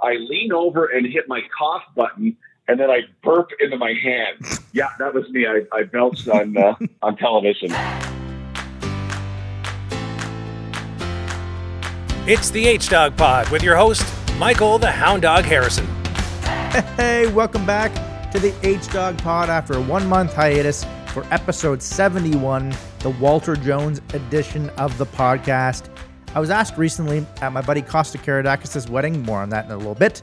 I lean over and hit my cough button, and then I burp into my hand. Yeah, that was me. I belched on television. It's the H-Dog Pod with your host, Michael the Hound Dog Harrison. Hey, welcome back to the H-Dog Pod after a 1-month hiatus for episode 71, the Walter Jones edition of the podcast. I was asked recently at my buddy Costa Karadakis' wedding, more on that in a little bit,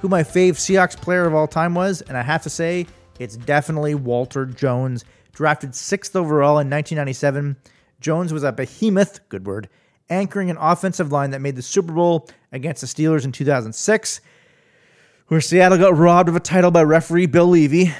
who my fave Seahawks player of all time was, and I have to say, it's definitely Walter Jones. Drafted 6th overall in 1997, Jones was a behemoth, good word, anchoring an offensive line that made the Super Bowl against the Steelers in 2006, where Seattle got robbed of a title by referee Bill Levy.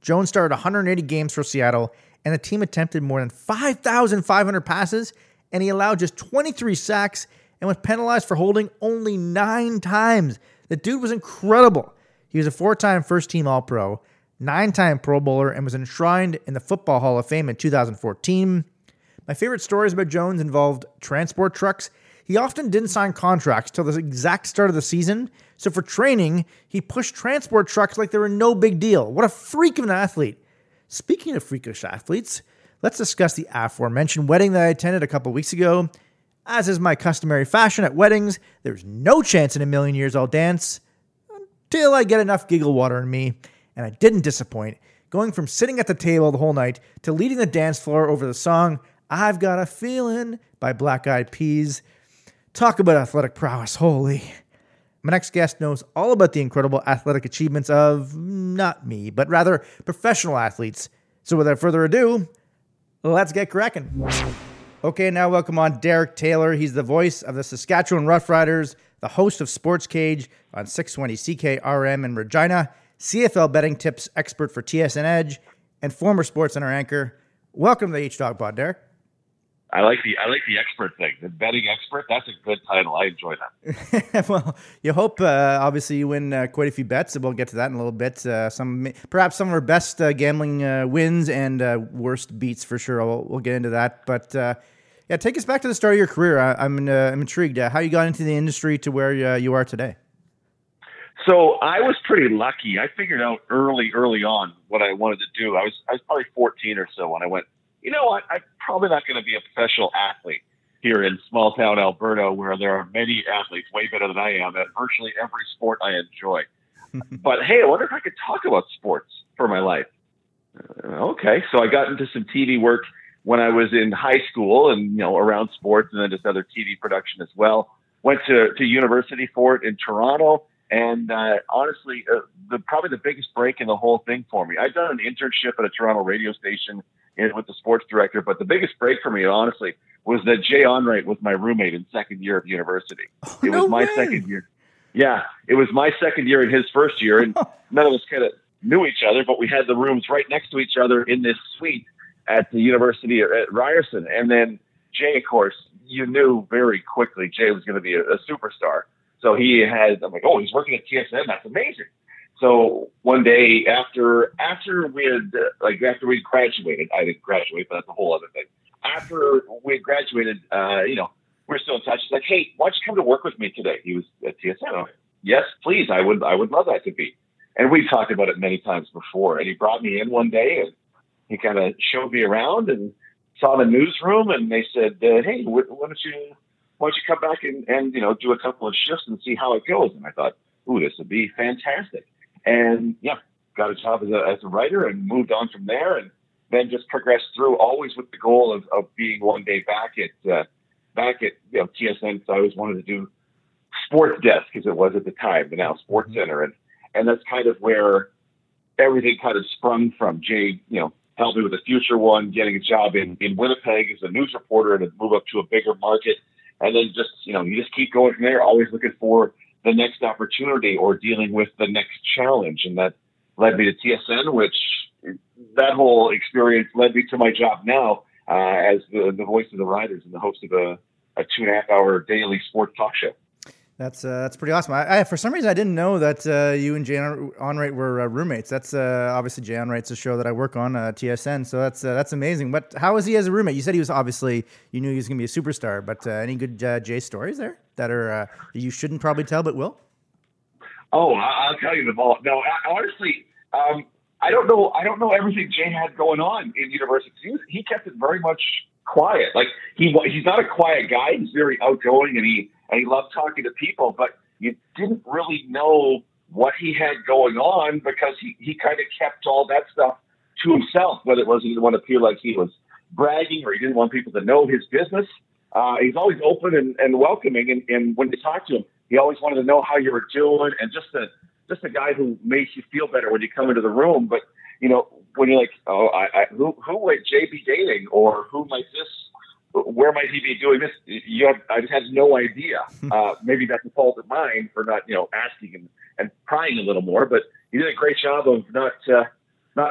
Jones started 180 games for Seattle, and the team attempted more than 5,500 passes, and he allowed just 23 sacks and was penalized for holding only 9 times. The dude was incredible. He was a 4-time first-team All-Pro, 9-time Pro Bowler, and was enshrined in the Football Hall of Fame in 2014. My favorite stories about Jones involved transport trucks. He often didn't sign contracts till the exact start of the season, so for training, he pushed transport trucks like they were no big deal. What a freak of an athlete. Speaking of freakish athletes, let's discuss the aforementioned wedding that I attended a couple weeks ago. As is my customary fashion at weddings, there's no chance in a million years I'll dance until I get enough giggle water in me, and I didn't disappoint, going from sitting at the table the whole night to leading the dance floor over the song I've Got a Feeling by Black Eyed Peas. Talk about athletic prowess, holy. My next guest knows all about the incredible athletic achievements of, not me, but rather professional athletes. So without further ado, let's get cracking. Okay, now welcome on Derek Taylor. He's the voice of the Saskatchewan Rough Riders, the host of SportsCage on 620 CKRM in Regina, CFL betting tips expert for TSN Edge, and former SportsCenter anchor. Welcome to the H-Dog Pod, Derek. I like the expert thing. The betting expert, that's a good title. I enjoy that. Well, you hope, obviously, you win quite a few bets. We'll get to that in a little bit. Perhaps some of our best gambling wins and worst beats for sure. We'll get into that. But, yeah, take us back to the start of your career. I'm intrigued. How you got into the industry to where you are today? So I was pretty lucky. I figured out early on what I wanted to do. I was probably 14 or so when I went, you know what, I'm probably not going to be a professional athlete here in small town Alberta, where there are many athletes way better than I am at virtually every sport I enjoy. But hey, I wonder if I could talk about sports for my life. Okay, so I got into some TV work when I was in high school and, you know, around sports, and then just other TV production as well. Went to university for it in Toronto, and honestly, probably the biggest break in the whole thing for me. I'd done an internship at a Toronto radio station with the sports director, but the biggest break for me, honestly, was that Jay Onrait was my roommate in second year of university. Oh, it was my second year. Yeah, it was my second year and his first year, and none of us kind of knew each other, but we had the rooms right next to each other in this suite at the university at Ryerson. And then Jay, of course, you knew very quickly Jay was going to be a superstar. So I'm like, oh, he's working at TSN. That's amazing. So one day after we graduated, I didn't graduate, but that's a whole other thing. After we graduated, we're still in touch. He's like, hey, why don't you come to work with me today? He was at TSN. I'm like, yes, please. I would love that to be. And we've talked about it many times before. And he brought me in one day and he kind of showed me around and saw the newsroom. And they said, hey, why don't you come back and do a couple of shifts and see how it goes? And I thought, ooh, this would be fantastic. And yeah, got a job as a writer and moved on from there, and then just progressed through, always with the goal of being one day back at TSN. So I always wanted to do sports desk, as it was at the time, but now Sports Center, and that's kind of where everything kind of sprung from. Jay, helped me with the future one, getting a job in Winnipeg as a news reporter, and move up to a bigger market, and then just you just keep going from there, always looking for the next opportunity or dealing with the next challenge. And that led me to TSN, which that whole experience led me to my job now as the voice of the Riders and the host of a 2.5-hour daily sports talk show. That's pretty awesome. I for some reason, I didn't know that you and Jay Onrait were roommates. That's obviously Jay Onrait's a show that I work on, TSN. So that's amazing. But how is he as a roommate? You said he was obviously, you knew he was going to be a superstar, but any good Jay stories there that are you shouldn't probably tell, but will? Oh, I'll tell you the ball. No, honestly, I don't know. I don't know everything Jay had going on in university. He kept it very much quiet. Like he's not a quiet guy. He's very outgoing, and he loved talking to people. But you didn't really know what he had going on because he kind of kept all that stuff to himself. Whether it was he didn't want to appear like he was bragging, or he didn't want people to know his business. He's always open and welcoming, and when you talk to him, he always wanted to know how you were doing, and just a guy who makes you feel better when you come into the room. But you know, when you're like, oh, who might Jay be dating, or who might this, where might he be doing this? I had no idea. Maybe that's a fault of mine for not, you know, asking and prying a little more. But he did a great job of not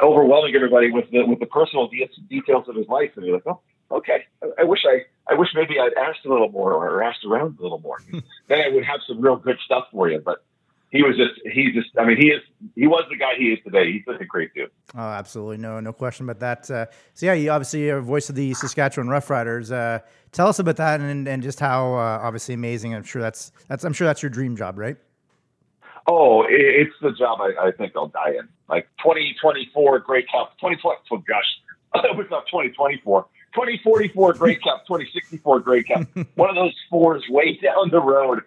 overwhelming everybody with the personal details of his life. And you're like, oh, okay. I wish maybe I'd asked a little more or asked around a little more. Then I would have some real good stuff for you. But he was the guy he is today. He's such a great dude. Oh, absolutely. No question about that. So yeah, you obviously are a voice of the Saskatchewan Rough Riders. Tell us about that and just how obviously amazing. I'm sure that's your dream job, right? Oh, it's the job I think I'll die in. Like 2024 Grey Cup, 2024, gosh, it was not 2024, 2044 Grey Cup, 2064 Grey Cup. One of those fours way down the road.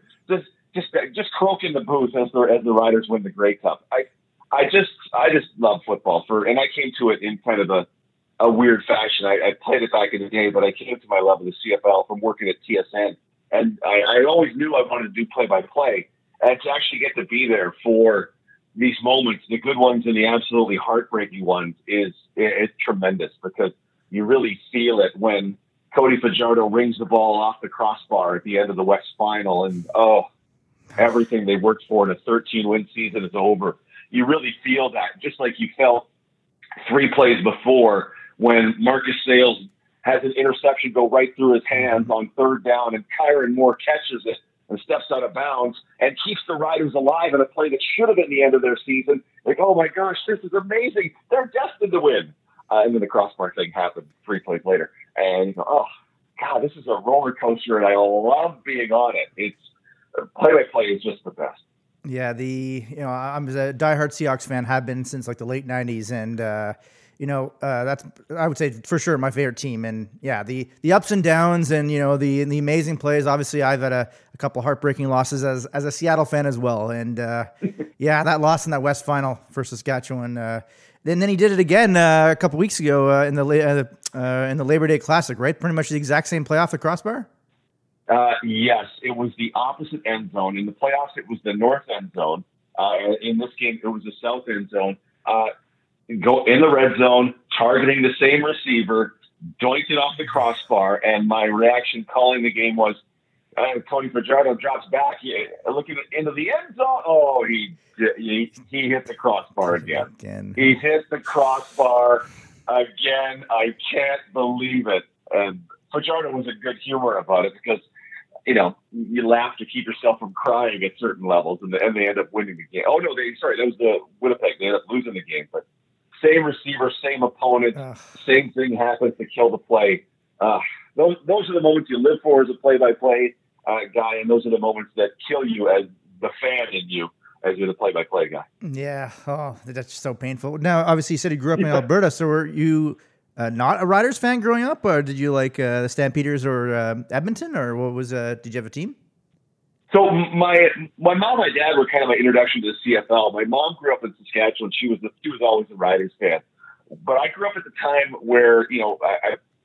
Just croak in the booth as the Riders win the Grey Cup. I just love football and I came to it in kind of a weird fashion. I played it back in the day, but I came to my love of the CFL from working at TSN, and I always knew I wanted to do play-by-play. And to actually get to be there for these moments, the good ones and the absolutely heartbreaking ones, is tremendous, because you really feel it when Cody Fajardo rings the ball off the crossbar at the end of the West Final, and everything they worked for in a 13-win season is over. You really feel that, just like you felt 3 plays before when Marcus Sales has an interception go right through his hands on 3rd down, and Kyron Moore catches it and steps out of bounds and keeps the Riders alive in a play that should have been the end of their season. Like, oh my gosh, this is amazing. They're destined to win. And then the crossbar thing happened 3 plays later. And oh God, this is a roller coaster, and I love being on it. It's play-by-play is just the best. Yeah, I'm a diehard Seahawks fan, have been since like the late 90s, and that's, I would say, for sure my favorite team. And yeah, the ups and downs, and the amazing plays. Obviously, I've had a couple heartbreaking losses as a Seattle fan as well. And yeah, that loss in that West Final for Saskatchewan. Then he did it again a couple weeks ago in the Labor Day Classic, right? Pretty much the exact same play off the crossbar. Yes, it was the opposite end zone. In the playoffs, it was the north end zone. In this game, it was the south end zone. Go in the red zone, targeting the same receiver, doinked it off the crossbar, and my reaction calling the game was, Cody Fajardo drops back, looking into the end zone. Oh, he hit the crossbar again. He hit the crossbar again. I can't believe it. And Fajardo was a good humor about it because, you laugh to keep yourself from crying at certain levels, and they end up winning the game. Oh, no, that was the Winnipeg. They end up losing the game, but same receiver, same opponent, same thing happens to kill the play. Those are the moments you live for as a play-by-play guy, and those are the moments that kill you as the fan in you, as you're the play-by-play guy. Yeah, oh, that's so painful. Now, obviously, you said you grew up in Alberta, so were you not a Riders fan growing up, or did you like the Stampeders or Edmonton, or what was? Did you have a team? So my mom and my dad were kind of my introduction to the CFL. My mom grew up in Saskatchewan. She was always a Riders fan. But I grew up at the time where,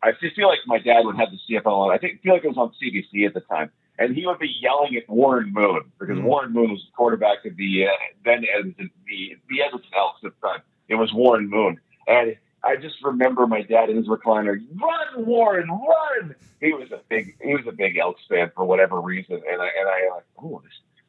I just feel like my dad would have the CFL on. I feel like it was on CBC at the time. And he would be yelling at Warren Moon, because Warren Moon was the quarterback of the then the Edmonton Elks at the time. It was Warren Moon. And I just remember my dad in his recliner, "Run, Warren, run!" He was a big Elks fan for whatever reason, and I like, oh,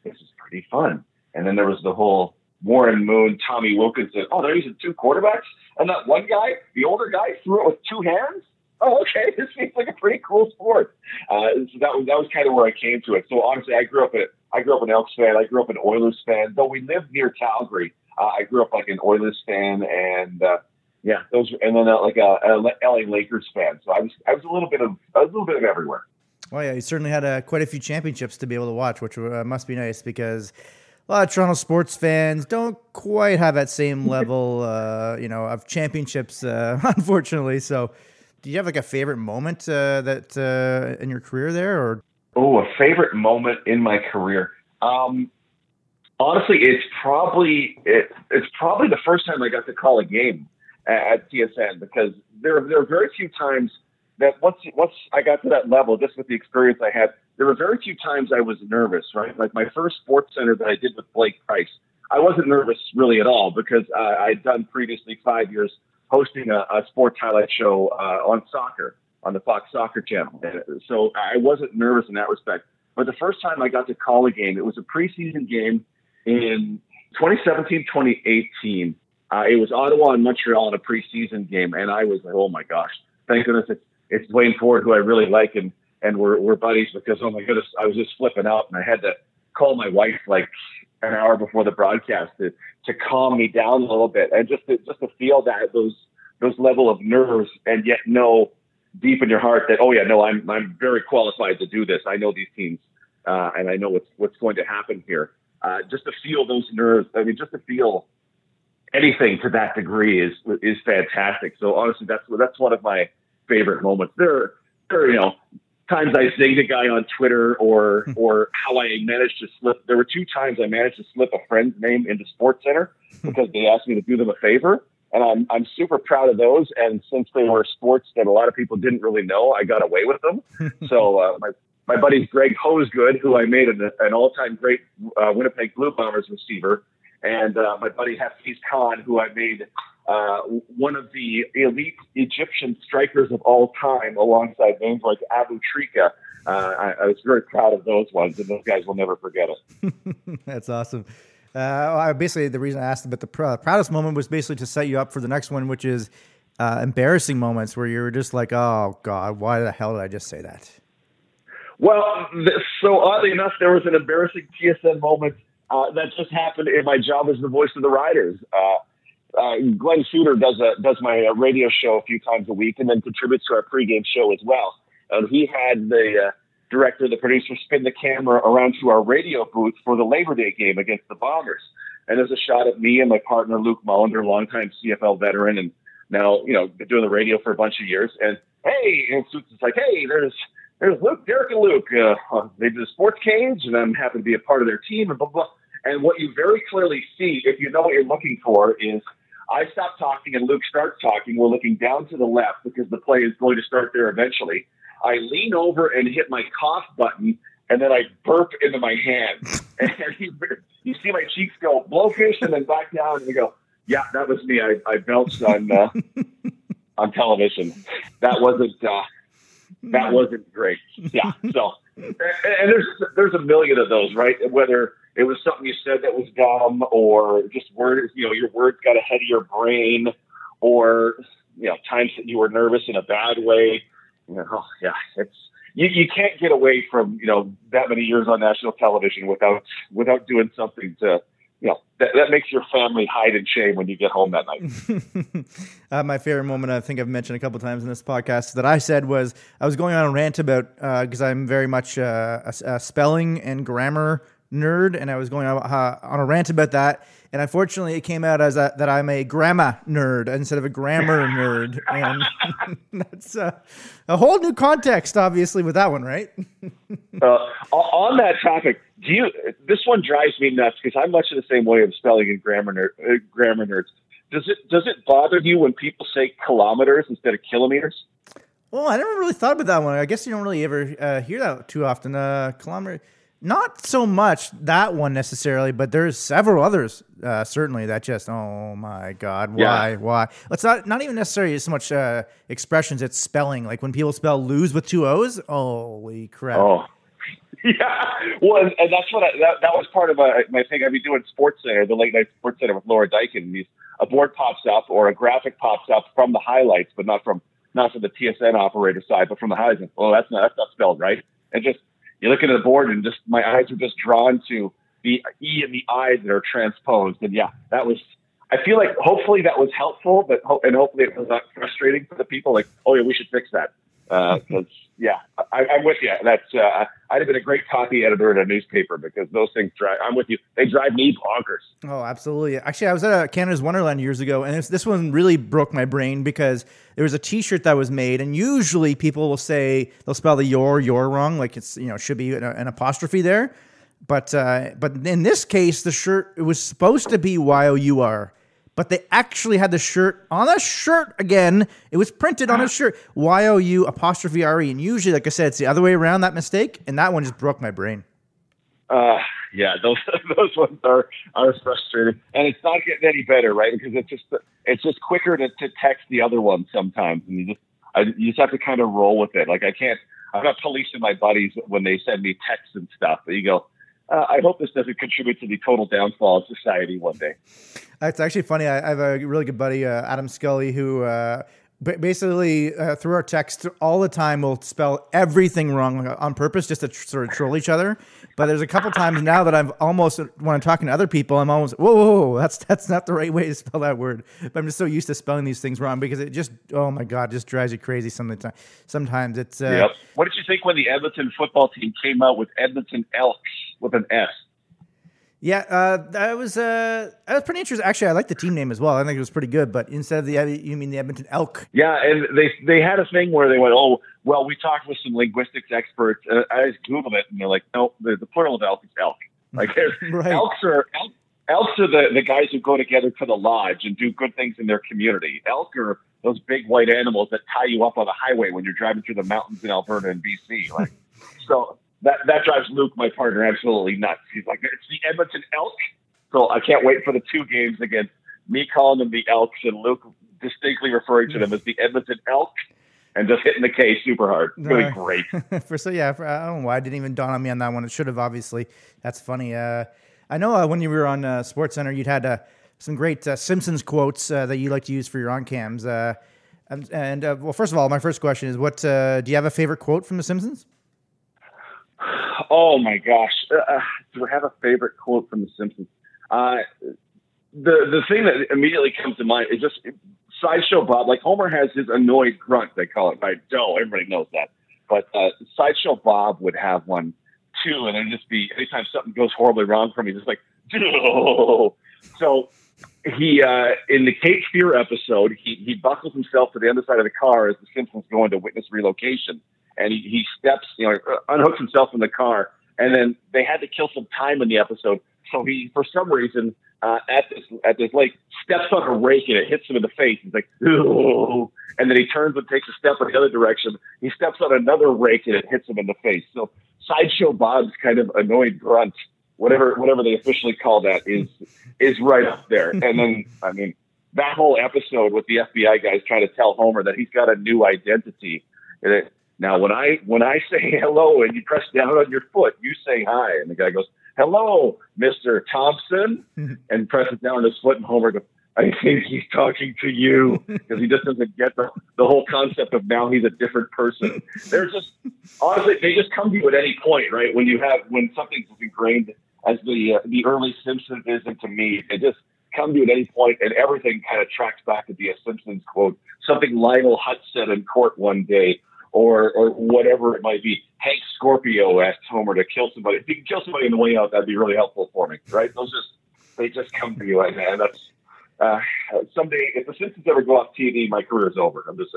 this is pretty fun. And then there was the whole Warren Moon, Tommy Wilkinson. Oh, they're using 2 quarterbacks, and that one guy, the older guy, threw it with 2 hands. Oh, okay, this seems like a pretty cool sport. So that was kind of where I came to it. So honestly, I grew up an Elks fan. I grew up an Oilers fan, though we lived near Calgary. I grew up like an Oilers fan, and yeah, those, and then like a LA Lakers fan. So I was a little bit of everywhere. Well, yeah, you certainly had quite a few championships to be able to watch, which must be nice, because a lot of Toronto sports fans don't quite have that same level, of championships, unfortunately. So do you have like a favorite moment that in your career there? Or a favorite moment in my career? Honestly, it's probably the first time I got to call a game at TSN, because there are very few times that once I got to that level, just with the experience I had, there were very few times I was nervous, right? Like my first Sports Center that I did with Blake Price, I wasn't nervous really at all, because I'd done previously 5 years hosting a sports highlight show on soccer on the Fox Soccer Channel. And so I wasn't nervous in that respect. But the first time I got to call a game, it was a preseason game in 2017, 2018. It was Ottawa and Montreal in a preseason game. And I was like, oh my gosh, thank goodness it's Wayne Ford, who I really like, and we're buddies, because, oh my goodness, I was just flipping out, and I had to call my wife like an hour before the broadcast to calm me down a little bit, and just to feel that those level of nerves, and yet know deep in your heart that, oh yeah, no, I'm very qualified to do this. I know these teams, and I know what's going to happen here. Just to feel those nerves, I mean, just to feel anything to that degree is fantastic. So honestly, that's one of my favorite moments. There, times I zinged a guy on Twitter or how I managed to slip. There were two times I managed to slip a friend's name into SportsCenter because they asked me to do them a favor. And I'm super proud of those. And since they were sports that a lot of people didn't really know, I got away with them. So my buddy Greg Hosegood, who I made an all-time great Winnipeg Blue Bombers receiver, and my buddy Hafiz Khan, who I made one of the elite Egyptian strikers of all time, alongside names like Abu Trika. I was very proud of those ones, and those guys will never forget it. That's awesome. Basically, the reason I asked about the proudest moment was basically to set you up for the next one, which is embarrassing moments where you were just like, oh, God, why the hell did I just say that? Well, so oddly enough, there was an embarrassing TSN moment that just happened in my job as the voice of the Riders. Glenn Suter does my radio show a few times a week, and then contributes to our pregame show as well. And he had the director, the producer, spin the camera around to our radio booth for the Labor Day game against the Bombers. And there's a shot of me and my partner, Luke Mullender, longtime CFL veteran, and now, been doing the radio for a bunch of years. And hey, and Suter's like, hey, there's Luke, Derek and Luke. They do the Sports Cage, and I'm happy to be a part of their team, and blah, blah. And what you very clearly see, if you know what you're looking for, is I stop talking and Luke starts talking. We're looking down to the left because the play is going to start there eventually. I lean over and hit my cough button, and then I burp into my hand. And you see my cheeks go blowfish and then back down, and you go, yeah, that was me. I belched on television. That wasn't great. Yeah. So, and there's a million of those, right? Whether it was something you said that was dumb, or just words, your words got ahead of your brain, or, times that you were nervous in a bad way. Yeah, it's you can't get away from, that many years on national television without doing something to, that makes your family hide in shame when you get home that night. My favorite moment, I think I've mentioned a couple of times in this podcast, that I said was I was going on a rant about, because I'm very much a spelling and grammar nerd, and I was going on a rant about that, and unfortunately it came out as that I'm a grandma nerd instead of a grammar nerd, and that's a whole new context, obviously, with that one, right? On that topic, this one drives me nuts, because I'm much in the same way of spelling and grammar nerds. Does it bother you when people say kilometers instead of kilometers? Well, I never really thought about that one. I guess you don't really ever hear that too often. Kilometer. Not so much that one necessarily, but there's several others, certainly, that just, oh my God, why? It's not even necessarily so much expressions, it's spelling. Like when people spell lose with two O's, holy crap. Oh, yeah. Well, and that's what that was part of my thing. I'd be doing SportsCenter, the late night SportsCenter with Laura Dykin, and a board pops up or a graphic pops up from the highlights, but not from the TSN operator side, but from the highlights. Oh, that's not spelled right. And just, you're looking at the board, and just my eyes are just drawn to the E and the I that are transposed. And yeah, that was, I feel like hopefully that was helpful, but and hopefully it was not frustrating for the people. Like, oh yeah, we should fix that. Because yeah, I'm with you. That's I'd have been a great copy editor in a newspaper because those things drive. I'm with you. They drive me bonkers. Oh, absolutely. Actually, I was at Canada's Wonderland years ago, and this one really broke my brain because there was a T-shirt that was made, and usually people will say they'll spell the your wrong, like it's should be an apostrophe there, but in this case the shirt it was supposed to be YOUR. But they actually had the shirt on a shirt again. It was printed on a shirt. YOU''RE. And usually, like I said, it's the other way around, that mistake. And that one just broke my brain. Yeah, those ones are frustrating. And it's not getting any better, right? Because it's just quicker to text the other one sometimes. And you just have to kind of roll with it. Like I'm not policing my buddies when they send me texts and stuff. But you go, I hope this doesn't contribute to the total downfall of society one day. It's actually funny. I have a really good buddy, Adam Scully, who basically through our text all the time will spell everything wrong on purpose just to sort of troll each other. But there's a couple times now that when I'm talking to other people, I'm almost, whoa, that's not the right way to spell that word. But I'm just so used to spelling these things wrong because it just, oh my God, just drives you crazy sometimes. Sometimes it's... Yep. What did you think when the Edmonton football team came out with Edmonton Elks with an S? Yeah, that was pretty interesting. Actually, I like the team name as well. I think it was pretty good. But instead of you mean the Edmonton Elk? Yeah, and they had a thing where they went, oh, well, we talked with some linguistics experts. I just googled it, and they're like, no, the plural of elk is elk. Like right. Elks are the guys who go together to the lodge and do good things in their community. Elk are those big white animals that tie you up on the highway when you're driving through the mountains in Alberta and BC. Like so. That drives Luke, my partner, absolutely nuts. He's like, it's the Edmonton Elk. So I can't wait for the two games against me calling them the Elks and Luke distinctly referring to them as the Edmonton Elk and just hitting the K super hard. It's going to be great. I don't know why it didn't even dawn on me on that one. It should have, obviously. That's funny. I know when you were on SportsCenter, you'd had some great Simpsons quotes that you like to use for your on-cams. Well, first of all, my first question is, what do you have a favorite quote from The Simpsons? Oh my gosh! Do I have a favorite quote from The Simpsons? The thing that immediately comes to mind is just Sideshow Bob. Like Homer has his annoyed grunt, they call it, right? Doe, everybody knows that. But Sideshow Bob would have one too, and it'd just be anytime something goes horribly wrong for him, he's just like Doe. So he in the Cape Fear episode, he buckles himself to the underside of the car as The Simpsons go into witness relocation. And he steps, unhooks himself from the car. And then they had to kill some time in the episode. So he, for some reason, at this lake, steps on a rake and it hits him in the face. He's like, ooh. And then he turns and takes a step in the other direction. He steps on another rake and it hits him in the face. So Sideshow Bob's kind of annoyed grunt, whatever they officially call that, is right up there. And then, I mean, that whole episode with the FBI guys trying to tell Homer that he's got a new identity. And now, when I say hello and you press down on your foot, you say hi. And the guy goes, hello, Mr. Thompson, and presses down on his foot. And Homer goes, I think he's talking to you, because he just doesn't get the whole concept of now he's a different person. They're just, honestly, they just come to you at any point, right? When something's ingrained as the early Simpsons is into me, it just come to you at any point, and everything kind of tracks back to be a Simpsons quote. Something Lionel Hutz said in court one day. Or whatever it might be. Hank Scorpio asked Homer to kill somebody. If you can kill somebody on the way out, that'd be really helpful for me, right? They just come to you, and that's someday. If The Simpsons ever go off TV, my career is over. I'm just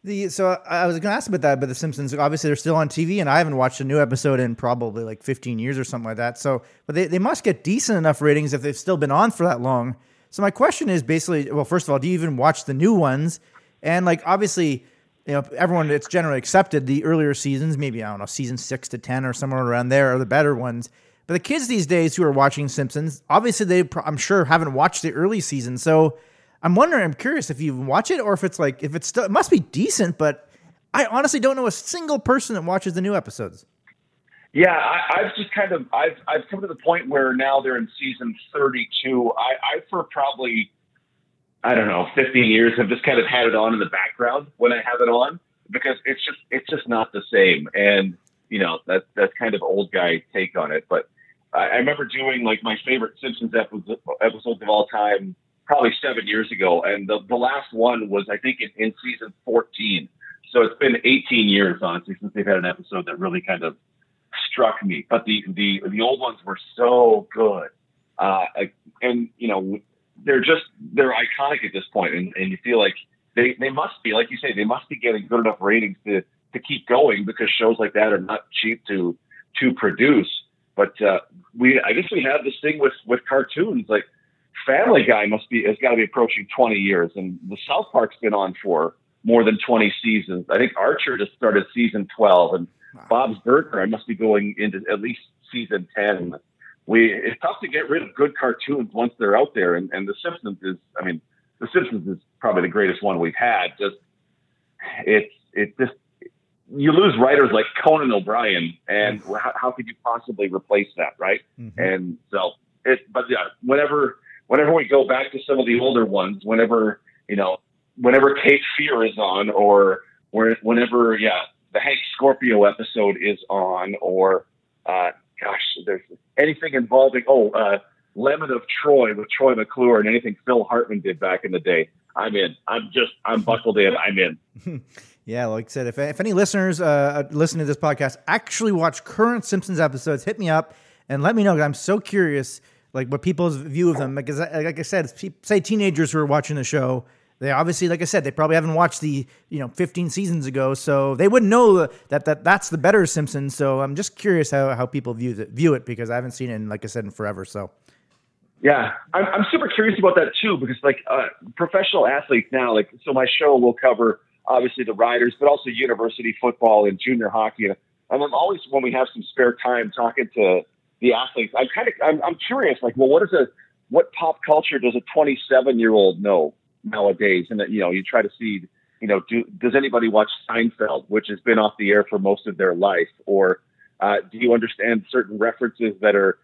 saying. So I was going to ask about that, but The Simpsons, obviously they're still on TV, and I haven't watched a new episode in probably like 15 years or something like that. So, but they must get decent enough ratings if they've still been on for that long. So my question is basically, well, first of all, do you even watch the new ones? And like obviously. Everyone, it's generally accepted the earlier seasons, maybe, I don't know, season 6 to 10 or somewhere around there are the better ones. But the kids these days who are watching Simpsons, obviously they, I'm sure, haven't watched the early season. So I'm curious if you watch it or if it's like, if it's still, it must be decent, but I honestly don't know a single person that watches the new episodes. Yeah, I've come to the point where now they're in season 32. I for probably... 15 years, I've just kind of had it on in the background when I have it on, because it's just not the same. And, that's kind of old guy take on it. But I remember doing like my favorite Simpsons episodes of all time, probably 7 years ago. And the last one was, I think, in season 14. So it's been 18 years, honestly, since they've had an episode that really kind of struck me. But the old ones were so good. And, you know, they're iconic at this point. And you feel like they must be, like you say, they must be getting good enough ratings to keep going, because shows like that are not cheap to produce. But I guess we have this thing with cartoons. Like Family Guy has got to be approaching 20 years, and the South Park's been on for more than 20 seasons. I think Archer just started season 12, and wow. Bob's Burger I must be going into at least season 10. It's tough to get rid of good cartoons once they're out there, and The Simpsons is probably the greatest one we've had. You lose writers like Conan O'Brien, and how could you possibly replace that, right? Mm-hmm. And so, whenever we go back to some of the older ones, whenever Cape Fear is on, or whenever the Hank Scorpio episode is on, or there's anything involving Lemon of Troy with Troy McClure and anything Phil Hartman did back in the day, I'm in. I'm buckled in. I'm in. Yeah, like I said, if any listeners listen to this podcast actually watch current Simpsons episodes, hit me up and let me know, because I'm so curious, like, what people's view of them. Because, like I said, say teenagers who are watching the show, they obviously, like I said, they probably haven't watched 15 seasons ago, so they wouldn't know that's the better Simpsons. So I'm just curious how people view it, because I haven't seen it, like I said, in forever. So. Yeah, I'm super curious about that too, because professional athletes now, so my show will cover obviously the Riders, but also university football and junior hockey. And I'm always, when we have some spare time, talking to the athletes, I'm curious, what pop culture does a 27-year-old know nowadays? And that, you try to see, does anybody watch Seinfeld, which has been off the air for most of their life? Or do you understand certain references that are,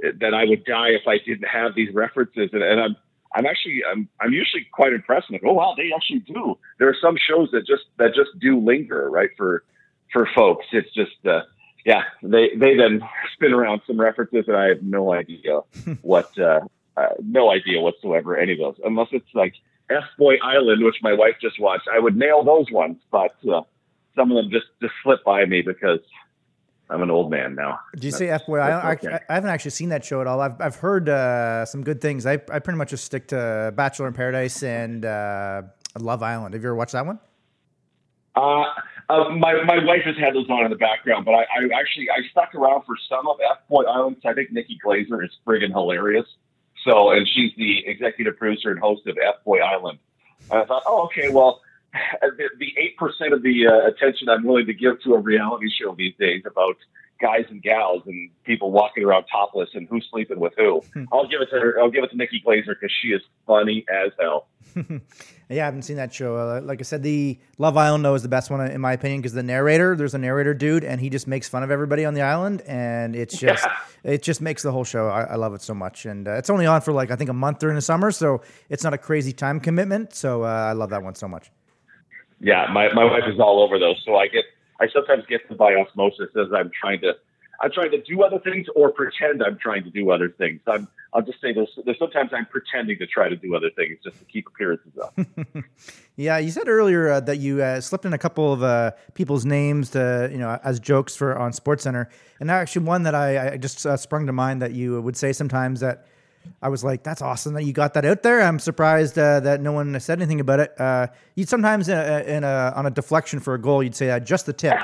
that I would die if I didn't have these references? And I'm usually quite impressed. I'm like, oh wow, they actually do. There are some shows that just do linger, right? For folks, it's just, they then spin around some references and I have no idea no idea whatsoever any of those, unless it's like F Boy Island, which my wife just watched. I would nail those ones, but some of them just slip by me because I'm an old man now. Did you say F Boy Island? Okay. I haven't actually seen that show at all. I've heard some good things. I pretty much just stick to Bachelor in Paradise and Love Island. Have you ever watched that one? My wife has had those on in the background, but I actually stuck around for some of F Boy Island. I think Nikki Glaser is friggin' hilarious. So, and she's the executive producer and host of F Boy Island. And I thought, the 8% of the attention I'm willing to give to a reality show these days about guys and gals and people walking around topless and who's sleeping with who, I'll give it to her. I'll give it to Nikki Glaser, because she is funny as hell. Yeah, I haven't seen that show. Like I said, the Love Island though is the best one in my opinion, because there's a narrator dude, and he just makes fun of everybody on the island, and it just makes the whole show. I love it so much, and it's only on for I think a month during the summer, so it's not a crazy time commitment. So I love that one so much. Yeah, my wife is all over those, so I sometimes get them by osmosis as I'm trying to do other things or pretend I'm trying to do other things. I'll just say there's sometimes I'm pretending to try to do other things just to keep appearances up. Yeah, you said earlier that you slipped in a couple of people's names to as jokes on SportsCenter, and actually one that I just sprung to mind that you would say sometimes that I was like, that's awesome that you got that out there. I'm surprised that no one said anything about it. You'd sometimes on a deflection for a goal, you'd say just the tip.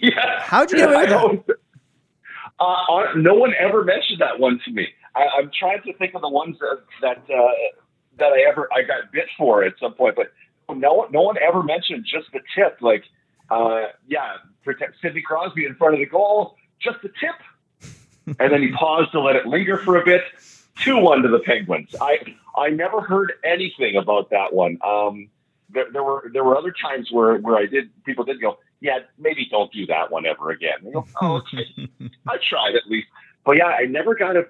Yeah. How'd you get away with that? No one ever mentioned that one to me. I'm trying to think of the ones that I got bit for at some point, but no one ever mentioned just the tip. Sidney Crosby in front of the goal, just the tip. And then he paused to let it linger for a bit. 2-1 to the Penguins. I never heard anything about that one. There were other times where people did go, yeah, maybe don't do that one ever again. And go, oh, okay. I tried at least, but yeah, I never got in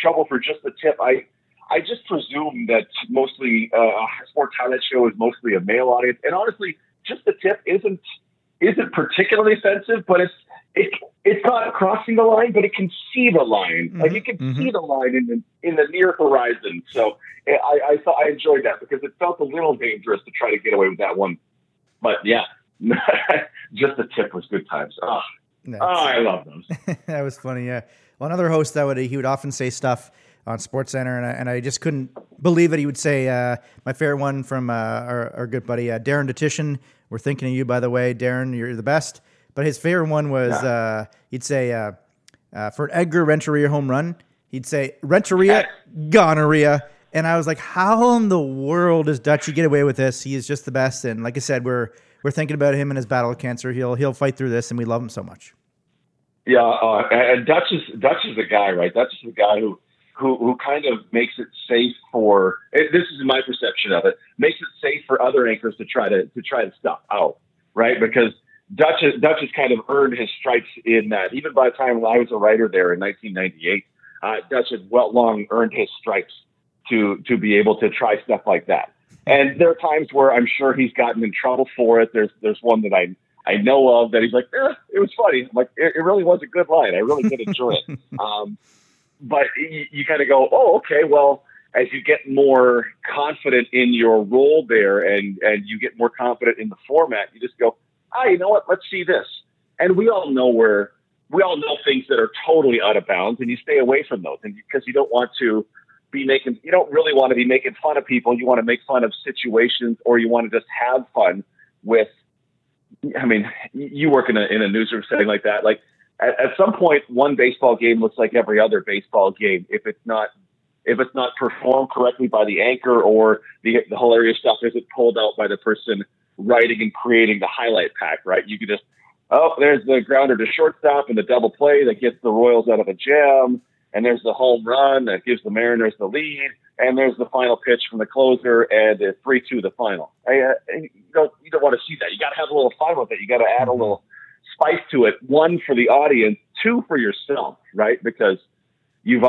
trouble for just the tip. I just presume that mostly sports highlight show is mostly a male audience, and honestly, just the tip isn't particularly offensive, but it's not crossing the line, but it can see the line. Mm-hmm. Like you can see the line in the near horizon. So I enjoyed that because it felt a little dangerous to try to get away with that one But yeah, just the tip was good times. Oh, nice. Oh, I love those. That was funny. Yeah. Well, another host that he would often say stuff on SportsCenter, and I just couldn't believe it. He would say, my favorite one from our good buddy Darren Detition. We're thinking of you, by the way, Darren. You're the best. But his favorite one was he'd say for an Edgar Renteria home run, he'd say Renteria gonorrhea. And I was like, how in the world does Dutchie get away with this? He is just the best. And like I said, we're thinking about him and his battle of cancer. He'll fight through this, and we love him so much. Yeah, and Dutch is the guy, right? Dutch is the guy who kind of makes it safe for, this is my perception of it, makes it safe for other anchors to try to stuff out, right? Because Dutch has kind of earned his stripes in that. Even by the time I was a writer there in 1998, Dutch had long earned his stripes to be able to try stuff like that. And there are times where I'm sure he's gotten in trouble for it. There's one that I know of that he's like, it was funny. I'm like, it really was a good line. I really did enjoy it. But you kind of go, oh, okay, well, as you get more confident in your role there and you get more confident in the format, you just go, you know what, let's see this. And we all know things that are totally out of bounds, and you stay away from those, and because you don't want to be making, you don't really want to be making fun of people. You want to make fun of situations, or you want to just have fun with, I mean, you work in a newsroom setting like that. Like at some point, one baseball game looks like every other baseball game. If it's not performed correctly by the anchor, or the hilarious stuff isn't pulled out by the person writing and creating the highlight pack, right? You could just, there's the grounder to shortstop and the double play that gets the Royals out of a jam. And there's the home run that gives the Mariners the lead. And there's the final pitch from the closer and 3-2 the final. You don't want to see that. You got to have a little fun with it. You got to add a little spice to it. One, for the audience. Two, for yourself, right? Because you've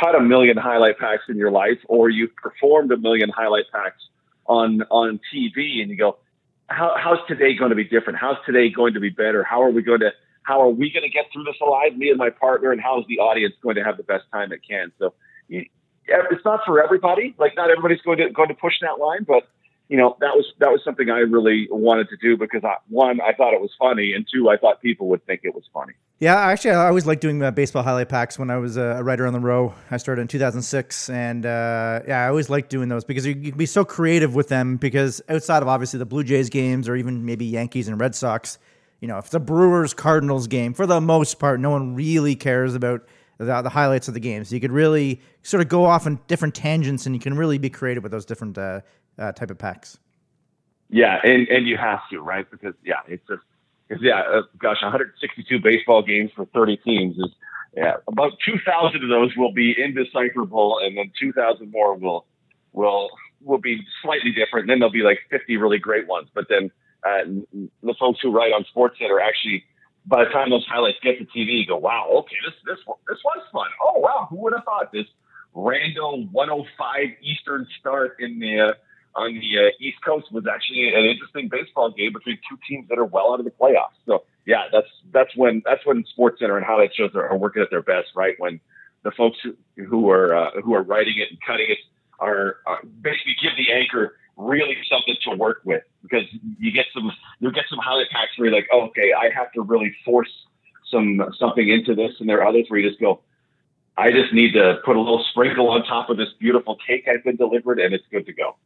cut a million highlight packs in your life, or you've performed a million highlight packs on TV, and you go, how's today going to be different? How's today going to be better? How are we going to get through this alive, me and my partner, and how's the audience going to have the best time it can? So it's not for everybody. Like, not everybody's going to push that line, but you know, that was something I really wanted to do because I thought it was funny, and two, I thought people would think it was funny. Yeah, actually, I always liked doing baseball highlight packs when I was a writer on the row. I started in 2006, and I always liked doing those because you can be so creative with them, because outside of obviously the Blue Jays games or even maybe Yankees and Red Sox, you know, if it's a Brewers-Cardinals game, for the most part, no one really cares about the highlights of the game. So you could really sort of go off on different tangents, and you can really be creative with those different type of packs. Yeah, and you have to, right? Because gosh, 162 baseball games for 30 teams is about 2,000 of those will be indecipherable, and then 2,000 more will be slightly different. And then there'll be like 50 really great ones, but then the folks who write on SportsCenter actually, by the time those highlights get to TV, you go, wow, okay, this was fun. Oh wow, who would have thought this random 1:05 Eastern start on the East Coast was actually an interesting baseball game between two teams that are well out of the playoffs. So yeah, that's when SportsCenter and highlight shows are working at their best, right? When the folks who are writing it and cutting it are basically give the anchor really something to work with, because you'll get some highlight packs where you're like, oh, okay, I have to really force something into this, and there are others where you just go, I just need to put a little sprinkle on top of this beautiful cake I've been delivered, and it's good to go.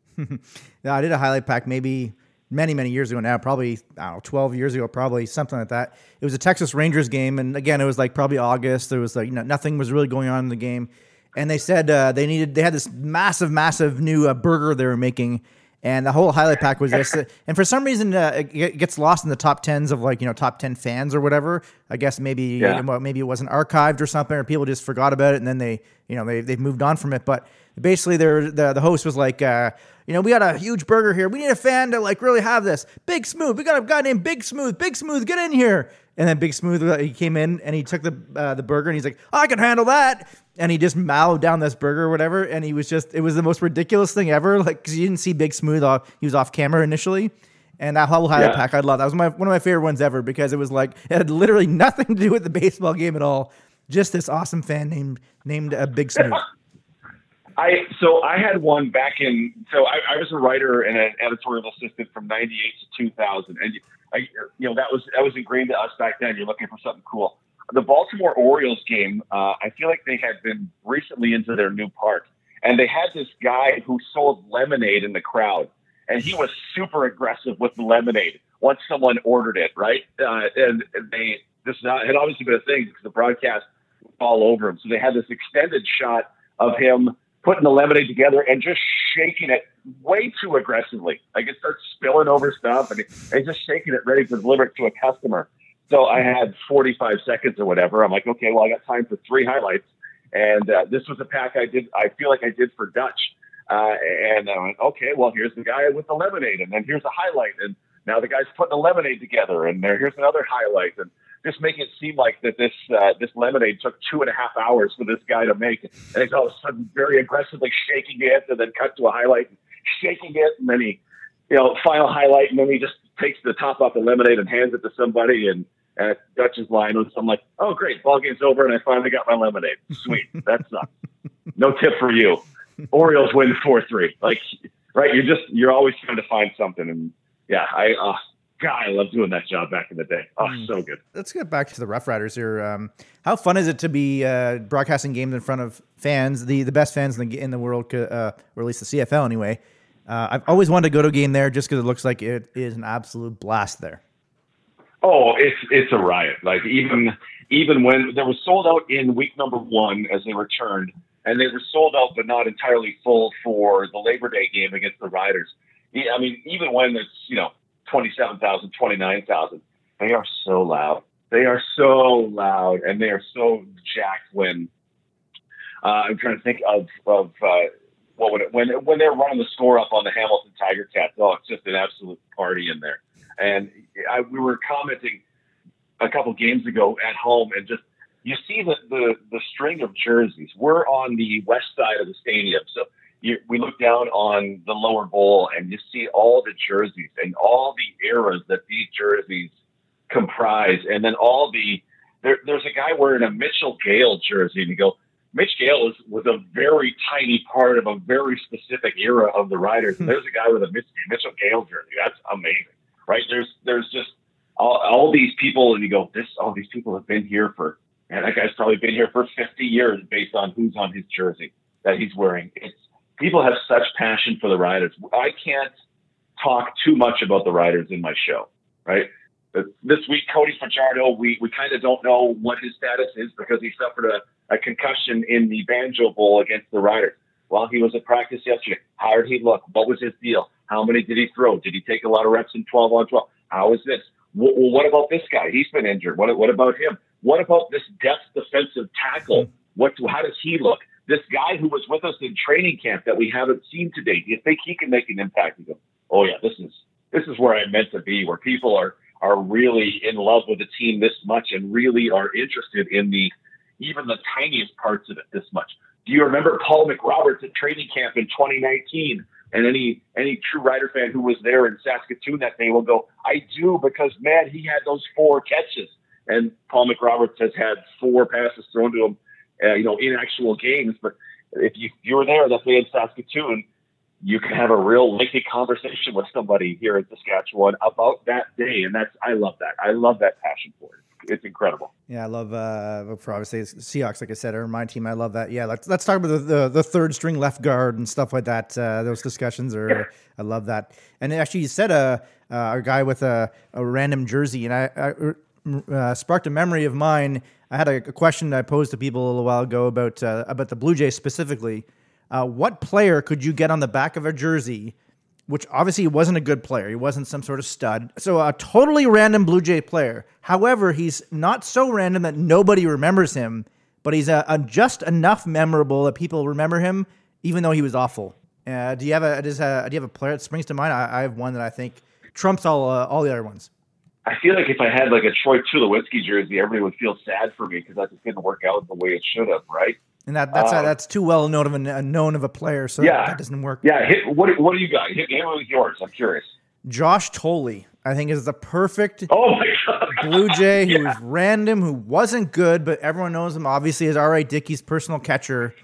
Now, I did a highlight pack maybe many, many years ago now, probably, I don't know, 12 years ago, probably something like that. It was a Texas Rangers game, and again, it was like probably August. There was like, you know, nothing was really going on in the game, and they said they had this massive new burger they were making. And the whole highlight pack was this. And for some reason, it gets lost in the top tens of, like, you know, top 10 fans or whatever. I guess maybe it wasn't archived or something, or people just forgot about it, and then they've moved on from it. But basically, the host was like, you know, we got a huge burger here. We need a fan to, like, really have this. Big Smooth. We got a guy named Big Smooth. Big Smooth, get in here. And then Big Smooth, he came in and he took the burger, and he's like, I can handle that. And he just mowed down this burger or whatever. And he was just, it was the most ridiculous thing ever. Like, cause you didn't see Big Smooth off. He was off camera initially. And that whole highlight pack, I love that. It was one of my favorite ones ever, because it was like, it had literally nothing to do with the baseball game at all. Just this awesome fan named Big Smooth. So I had one back in, so I was a writer and an editorial assistant from 98 to 2000. And that was ingrained to us back then. You're looking for something cool. The Baltimore Orioles game, I feel like they had been recently into their new park, and they had this guy who sold lemonade in the crowd, and he was super aggressive with the lemonade once someone ordered it, right? And had obviously been a thing because the broadcast was all over him. So they had this extended shot of him putting the lemonade together and just shaking it way too aggressively. Like it starts spilling over stuff and just shaking it ready to deliver it to a customer. So I had 45 seconds or whatever. I'm like, okay, well, I got time for three highlights. And this was a pack I did. I feel like I did for Dutch. And I went, okay, well, here's the guy with the lemonade. And then here's a highlight. And now the guy's putting the lemonade together. And here's another highlight. And just making it seem like that this lemonade took 2.5 hours for this guy to make. And he's all of a sudden very aggressively shaking it and then cut to a highlight and shaking it. And then he, final highlight. And then he just takes the top off the lemonade and hands it to somebody. And Dutch's line was, I'm like, oh, great, ball game's over, and I finally got my lemonade. Sweet, that sucks. No tip for you. Orioles win 4-3. Like, right? You're always trying to find something, and yeah, I love doing that job back in the day. Oh, so good. Let's get back to the Rough Riders here. How fun is it to be broadcasting games in front of fans, the best fans in the world, or at least the CFL anyway? I've always wanted to go to a game there just because it looks like it is an absolute blast there. Oh, it's a riot. Like even when they were sold out in week number one as they returned, and they were sold out but not entirely full for the Labor Day game against the Riders. I mean, even when it's 27,000, 29,000, they are so loud. They are so loud, and they are so jacked. When I'm trying to think of when they're running the score up on the Hamilton Tiger Cats. Oh, it's just an absolute party in there. And we were commenting a couple games ago at home, and just you see the string of jerseys. We're on the west side of the stadium, so we look down on the lower bowl, and you see all the jerseys and all the eras that these jerseys comprise. And then there's a guy wearing a Mitchell Gale jersey, and you go, Mitch Gale was a very tiny part of a very specific era of the Riders. And there's a guy with a Mitchell Gale jersey. That's amazing. Right? There's just all these people, and you go, all these people have been here that guy's probably been here for 50 years based on who's on his jersey that he's wearing. People have such passion for the Riders. I can't talk too much about the Riders in my show, right? But this week, Cody Fajardo, we kind of don't know what his status is because he suffered a concussion in the Banjo Bowl against the Riders. While he was at practice yesterday, how did he look? What was his deal? How many did he throw? Did he take a lot of reps in 12-on-12? How is this? Well, what about this guy? He's been injured. What about him? What about this depth defensive tackle? How does he look? This guy who was with us in training camp that we haven't seen today, do you think he can make an impact? You go, oh yeah, this is where I'm meant to be, where people are really in love with the team this much and really are interested in even the tiniest parts of it this much. Do you remember Paul McRoberts at training camp in 2019? And any true Rider fan who was there in Saskatoon that day will go, I do, because, man, he had those 4 catches. And Paul McRoberts has had 4 passes thrown to him, in actual games. But if you were there that day in Saskatoon, you can have a real lengthy conversation with somebody here in Saskatchewan about that day. And I love that. I love that passion for it. It's incredible. Yeah, I love for obviously Seahawks, like I said, are my team. I love that. Yeah, let's talk about the third string left guard and stuff like that. Those discussions are, yeah. I love that. And actually, you said a guy with a random jersey, and I sparked a memory of mine. I had a question that I posed to people a little while ago about the Blue Jays specifically. What player could you get on the back of a jersey? Which obviously he wasn't a good player. He wasn't some sort of stud. So a totally random Blue Jay player. However, he's not so random that nobody remembers him, but he's just enough memorable that people remember him, even though he was awful. Do you have a player that springs to mind? I have one that I think trumps all the other ones. I feel like if I had like a Troy Tulowitzki jersey, everybody would feel sad for me because that just didn't work out the way it should have, right? And that's too well known of a player, so yeah, that doesn't work. Yeah, what do you got? Hit me with yours. I'm curious. Josh Tolley, I think, is the perfect Blue Jay who was random, who wasn't good, but everyone knows him obviously as R.A. Dickey's personal catcher.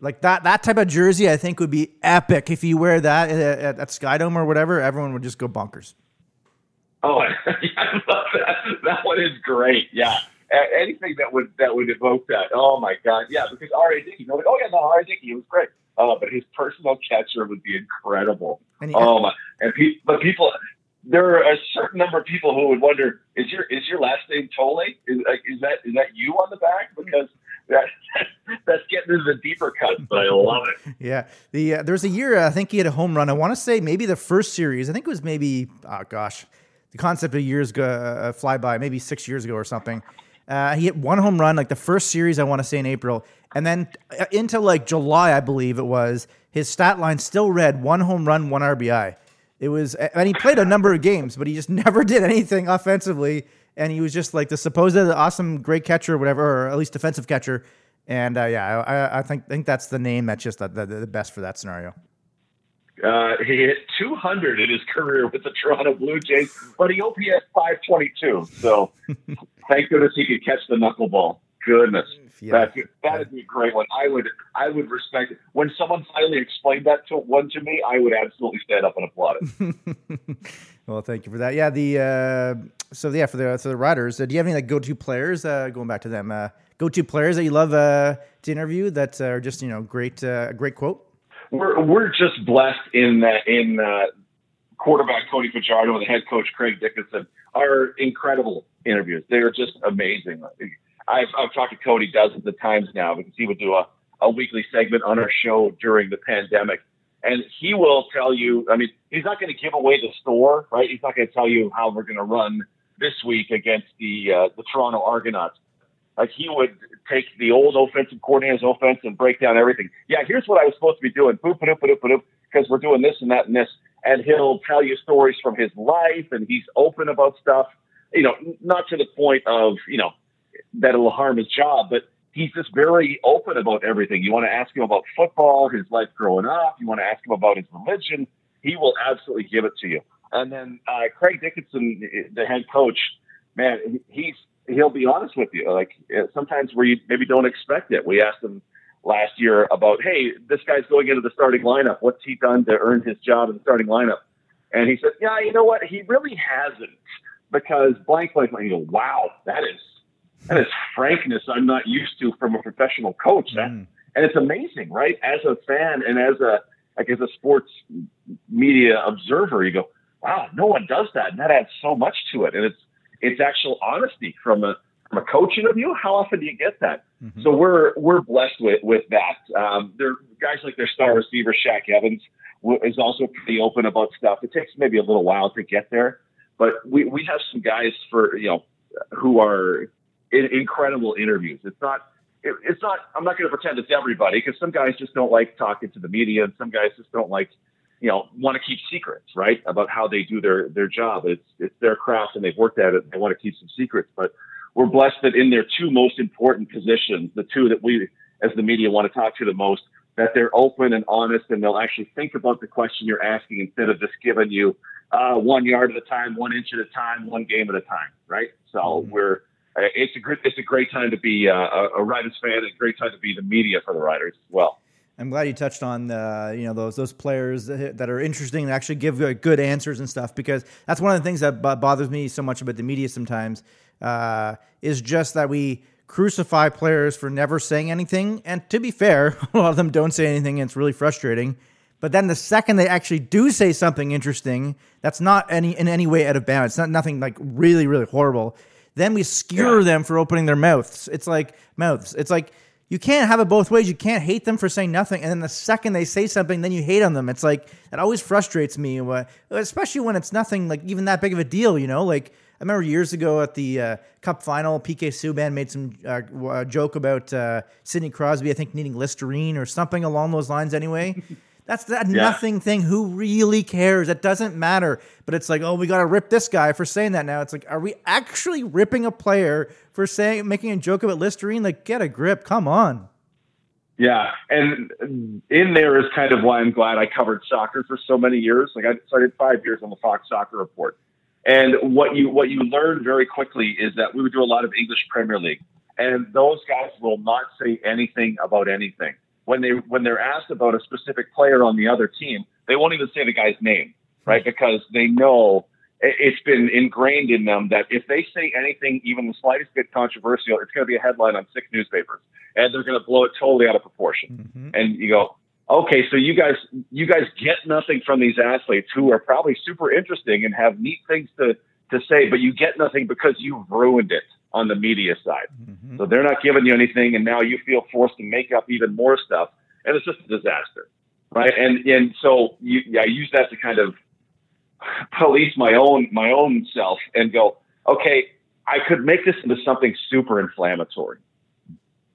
Like that type of jersey, I think, would be epic. If you wear that at Skydome or whatever, everyone would just go bonkers. Oh, yeah, I love that. That one is great. Yeah. Anything that would evoke that. Oh, my God. Yeah, because R.A. Dickey, they're like, oh, yeah, no, R.A. Dickey, it was great. But his personal catcher would be incredible. But people, there are a certain number of people who would wonder, is your last name Tole? Is that you on the back? Because that's getting into the deeper cuts, but I love it. Yeah. There was a year, I think he had a home run. I want to say maybe the first series. I think it was maybe, the concept of years go, fly by, maybe 6 years ago or something. He hit one home run, like the first series, I want to say in April. And then into like July, I believe it was, his stat line still read one home run, one RBI. It was, and he played a number of games, but he just never did anything offensively. And he was just like the supposed awesome, great catcher or whatever, or at least defensive catcher. And I think that's the name that's just the best for that scenario. He hit 200 in his career with the Toronto Blue Jays, but he OPS 522. So thank goodness he could catch the knuckleball. Goodness. Yeah. That would be a great one. I would respect it. When someone finally explained that to me, I would absolutely stand up and applaud it. Well, thank you for that. Yeah, for the Riders, do you have any go-to players, going back to them, go-to players that you love to interview that are just, great, great quote? We're just blessed in quarterback Cody Fajardo and the head coach Craig Dickinson are incredible interviews. They are just amazing. I've talked to Cody dozens of times now because he would do a weekly segment on our show during the pandemic, and he will tell you. I mean, he's not going to give away the store, right? He's not going to tell you how we're going to run this week against the Toronto Argonauts. Like, he would take the old offensive coordinator's offense and break down everything. Yeah, here's what I was supposed to be doing. Boop, ba-doop, ba-doop, ba-doop, because we're doing this and that and this. And he'll tell you stories from his life, and he's open about stuff. Not to the point of, that it'll harm his job, but he's just very open about everything. You want to ask him about football, his life growing up. You want to ask him about his religion. He will absolutely give it to you. And then Craig Dickinson, the head coach, man, he'll be honest with you. Like, sometimes we maybe don't expect it. We asked him last year about, hey, this guy's going into the starting lineup. What's he done to earn his job in the starting lineup? And he said, yeah, you know what? He really hasn't, because blank. You go, wow, that is frankness I'm not used to from a professional coach. And it's amazing, right? As a fan and as a sports media observer, you go, wow, no one does that. And that adds so much to it. And it's actual honesty from a coach interview. How often do you get that? Mm-hmm. So we're blessed with that. There guys like their star receiver Shaq Evans is also pretty open about stuff. It takes maybe a little while to get there, but we have some guys for who are incredible interviews. It's not. I'm not going to pretend it's everybody, because some guys just don't like talking to the media, and some guys just don't like, want to keep secrets, right, about how they do their job. It's their craft, and they've worked at it, and they want to keep some secrets. But we're blessed that in their two most important positions, the two that we as the media want to talk to the most, that they're open and honest, and they'll actually think about the question you're asking instead of just giving you 1 yard at a time, 1 inch at a time, one game at a time, right? So it's a great time to be a Riders fan, and a great time to be the media for the Riders as well. I'm glad you touched on those players that are interesting and actually give good answers and stuff, because that's one of the things that bothers me so much about the media sometimes is just that we crucify players for never saying anything. And to be fair, a lot of them don't say anything, and it's really frustrating. But then the second they actually do say something interesting that's not in any way out of bounds, it's not nothing like really, really horrible, then we skewer them for opening their mouths. It's like you can't have it both ways. You can't hate them for saying nothing, and then the second they say something, then you hate on them. It's like, that always frustrates me, especially when it's nothing like even that big of a deal. Like, I remember years ago at the Cup Final, PK Subban made some joke about Sidney Crosby, I think, needing Listerine or something along those lines. Anyway, that's that nothing thing. Who really cares? It doesn't matter. But it's like, oh, we got to rip this guy for saying that now. It's like, are we actually ripping a player for making a joke about Listerine? Like, get a grip. Come on. Yeah. And in there is kind of why I'm glad I covered soccer for so many years. Like, I started 5 years on the Fox Soccer Report. And what you learn very quickly is that we would do a lot of English Premier League. And those guys will not say anything about anything. when they're asked about a specific player on the other team, they won't even say the guy's name, right? Because they know it's been ingrained in them that if they say anything, even the slightest bit controversial, it's going to be a headline on 6 newspapers, and they're going to blow it totally out of proportion. Mm-hmm. And you go, okay, so you guys get nothing from these athletes who are probably super interesting and have neat things to say, but you get nothing because you've ruined it on the media side. Mm-hmm. So they're not giving you anything, and now you feel forced to make up even more stuff, and it's just a disaster. Right. And so I use that to kind of police my own self and go, okay, I could make this into something super inflammatory,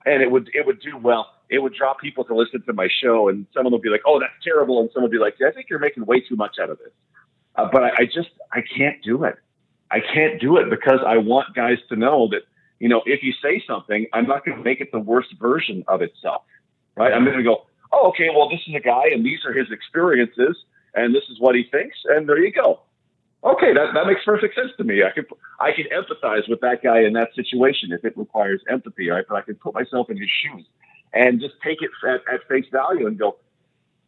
and it would do well. It would draw people to listen to my show, and someone will be like, oh, that's terrible. And someone will be like, I think you're making way too much out of this. But I can't do it. I can't do it because I want guys to know that, you know, if you say something, I'm not going to make it the worst version of itself. Right. I'm going to go, oh, okay, well, this is a guy and these are his experiences and this is what he thinks. And there you go. Okay. That makes perfect sense to me. I can empathize with that guy in that situation if it requires empathy. Right. But I can put myself in his shoes and just take it at face value and go,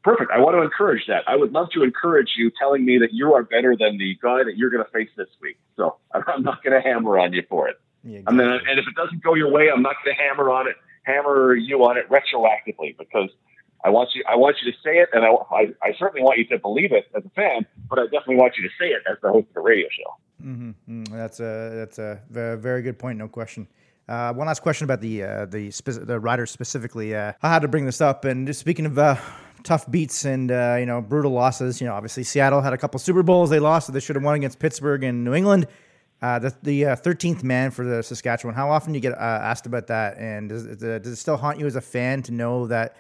perfect. I want to encourage that. I would love to encourage you telling me that you are better than the guy that you're going to face this week. So I'm not going to hammer on you for it. Yeah, exactly. And if it doesn't go your way, I'm not going to hammer you on it retroactively, because I want you to say it, and I certainly want you to believe it as a fan, but I definitely want you to say it as the host of the radio show. Mm-hmm. That's a very good point, no question. One last question about the riders specifically. I had to bring this up, and just speaking of tough beats and brutal losses, obviously Seattle had a couple Super Bowls they lost that they should have won against Pittsburgh and New England. The 13th man for the Saskatchewan. How often do you get asked about that, and does it still haunt you as a fan to know that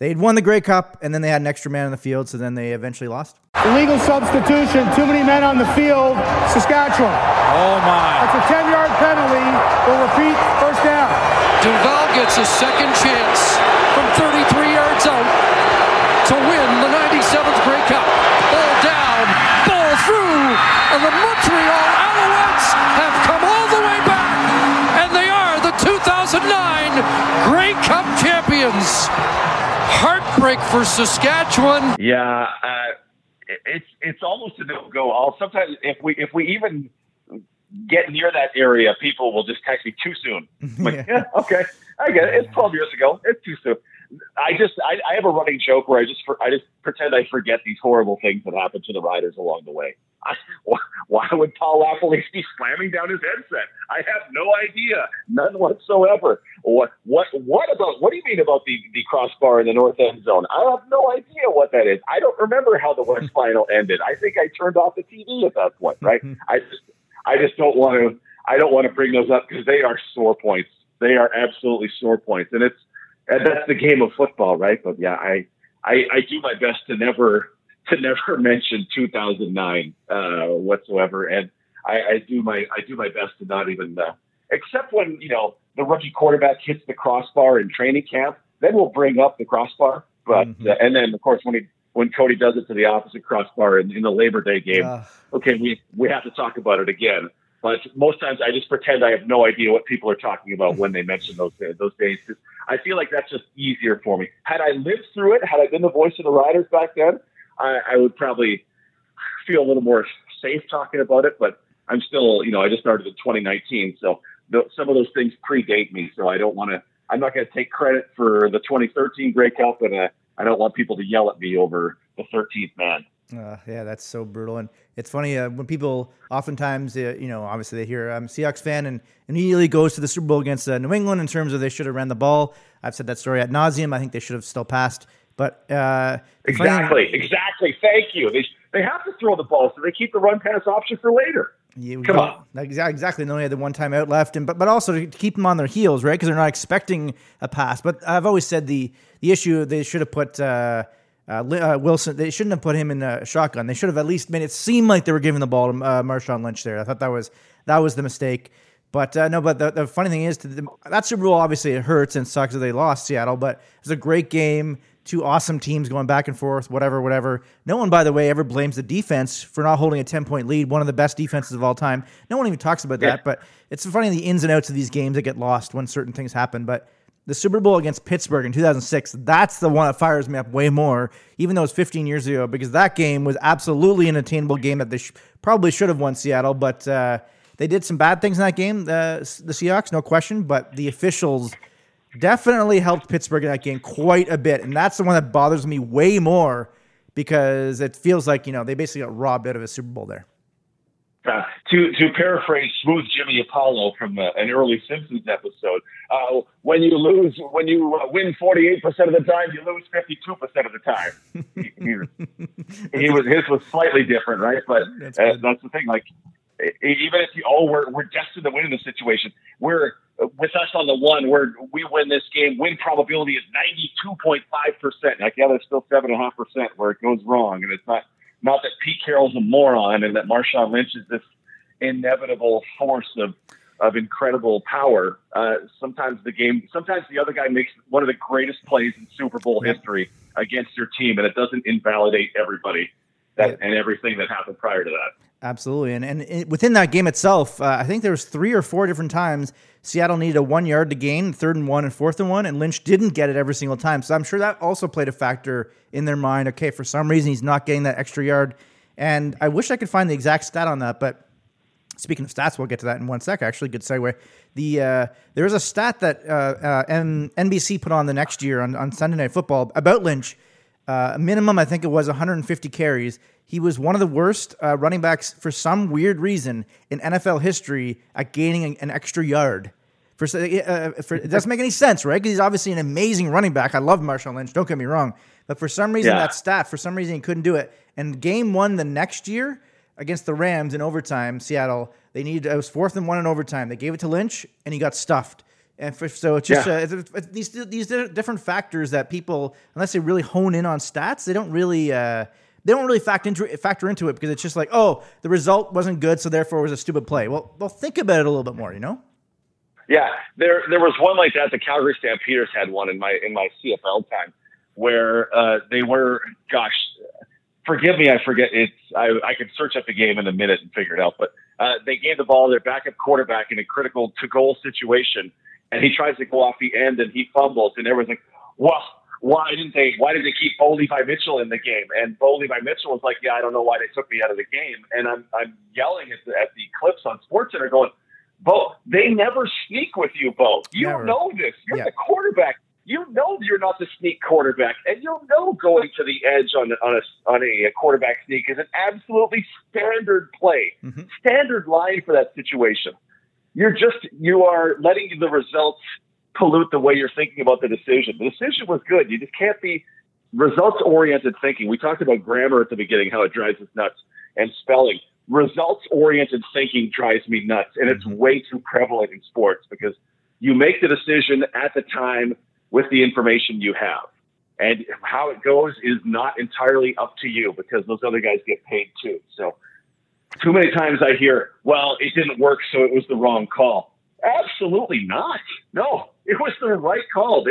they'd won the Grey Cup and then they had an extra man on the field, so then they eventually lost? Illegal substitution, too many men on the field, Saskatchewan. Oh, my. That's a 10-yard penalty. We'll repeat, first down. Duval gets a second chance from 33 yards out to win the 97th Grey Cup. Ball down, ball through, and the Montreal Alouettes have come all the way back, and they are the 2009 Grey Cup champions. Heartbreak for Saskatchewan. Yeah, it's almost a no-go. Sometimes if we even get near that area, people will just text me too soon. I'm like, yeah, okay, I get it. It's 12 years ago. It's too soon. I have a running joke where I just pretend I forget these horrible things that happened to the riders along the way. Why would Paul Lapolis be slamming down his headset? I have no idea, none whatsoever. What do you mean about the crossbar in the north end zone? I have no idea what that is. I don't remember how the West Final ended. I think I turned off the TV at that point, right? I just don't want to bring those up because they are sore points. They are absolutely sore points, and that's the game of football, right? But yeah, I do my best to never mention 2009 whatsoever, and I do my best to not even except when the rookie quarterback hits the crossbar in training camp, then we'll bring up the crossbar. But and then of course when Cody does it to the opposite crossbar in the Labor Day game, okay, we have to talk about it again. But most times I just pretend I have no idea what people are talking about when they mention those days. I feel like that's just easier for me. Had I lived through it, had I been the voice of the riders back then, I would probably feel a little more safe talking about it, but I'm still, I just started in 2019, so some of those things predate me, so I'm not going to take credit for the 2013 Grey Cup, and I don't want people to yell at me over the 13th man. Yeah, that's so brutal, and it's funny, when people oftentimes, obviously they hear I'm a Seahawks fan and immediately goes to the Super Bowl against New England in terms of they should have ran the ball. I've said that story ad nauseum. I think they should have still passed. But exactly. Thank you. They have to throw the ball, so they keep the run pass option for later. Come on. Exactly. They only had the one time out left, and but also to keep them on their heels, right? Because they're not expecting a pass. But I've always said the issue, they should have put Wilson. They shouldn't have put him in a shotgun. They should have at least made it seem like they were giving the ball to Marshawn Lynch there. I thought that was the mistake. But the funny thing is, that Super Bowl obviously it hurts and sucks that they lost Seattle, but it was a great game. Two awesome teams going back and forth, whatever. No one, by the way, ever blames the defense for not holding a 10-point lead, one of the best defenses of all time. No one even talks about that, but it's funny the ins and outs of these games that get lost when certain things happen. But the Super Bowl against Pittsburgh in 2006, that's the one that fires me up way more, even though it's 15 years ago, because that game was absolutely an attainable game that they probably should have won Seattle, but they did some bad things in that game, the Seahawks, no question, but the officials definitely helped Pittsburgh in that game quite a bit, and that's the one that bothers me way more because it feels like, you know, they basically got robbed out of a Super Bowl there. To paraphrase Smooth Jimmy Apollo from an early Simpsons episode, when you win 48% of the time, you lose 52% of the time. His was slightly different, right? But that's the thing. Like, even if we're destined to win in this situation, we're with us on the one where we win this game. Win probability is 92.5%. Like, yeah, there's still 7.5% where it goes wrong, and it's not. Not that Pete Carroll's a moron and that Marshawn Lynch is this inevitable force of incredible popower. Sometimes the other guy makes one of the greatest plays in Super Bowl history against your team, and it doesn't invalidate everybody and everything that happened prior to that. Absolutely. And within that game itself, I think there was 3 or 4 different times Seattle needed a 1 yard to gain, 3rd and 1 and 4th and 1, and Lynch didn't get it every single time. So I'm sure that also played a factor in their mind. Okay, for some reason, he's not getting that extra yard. And I wish I could find the exact stat on that, but speaking of stats, we'll get to that in 1 sec. Actually, good segue. There was a stat that NBC put on the next year on Sunday Night Football about Lynch. Minimum, I think it was 150 carries. He was one of the worst running backs for some weird reason in NFL history at gaining an extra yard. It doesn't make any sense, right? Because he's obviously an amazing running back. I love Marshawn Lynch, don't get me wrong. But for some reason, he couldn't do it. And game one the next year against the Rams in overtime, Seattle, it was 4th and 1 in overtime. They gave it to Lynch, and he got stuffed. And so it's just these different factors that people, unless they really hone in on stats, they don't really factor into it because it's just like, oh, the result wasn't good, so therefore it was a stupid play. Well, think about it a little bit more, you know? Yeah, there was one like that. The Calgary Stampeders had one in my CFL time where they were, gosh, forgive me, I forget. I could search up the game in a minute and figure it out, but they gave the ball to their backup quarterback in a critical to goal situation. And he tries to go off the end, and he fumbles. And everyone's like, "Well, why did they keep Bo Levi Mitchell in the game?" And Bo Levi Mitchell was like, "Yeah, I don't know why they took me out of the game." And I'm yelling at the clips on SportsCenter, going, "Bo, they never sneak with you, Bo. You know this. You're the quarterback. You know you're not the sneak quarterback, and you know going to the edge on a quarterback sneak is an absolutely standard play, standard line for that situation." You are letting the results pollute the way you're thinking about the decision. The decision was good. You just can't be results-oriented thinking. We talked about grammar at the beginning, how it drives us nuts, and spelling. Results-oriented thinking drives me nuts, and it's way too prevalent in sports because you make the decision at the time with the information you have. And how it goes is not entirely up to you because those other guys get paid too. So too many times I hear, well, it didn't work, so it was the wrong call. Absolutely not. No, it was the right call.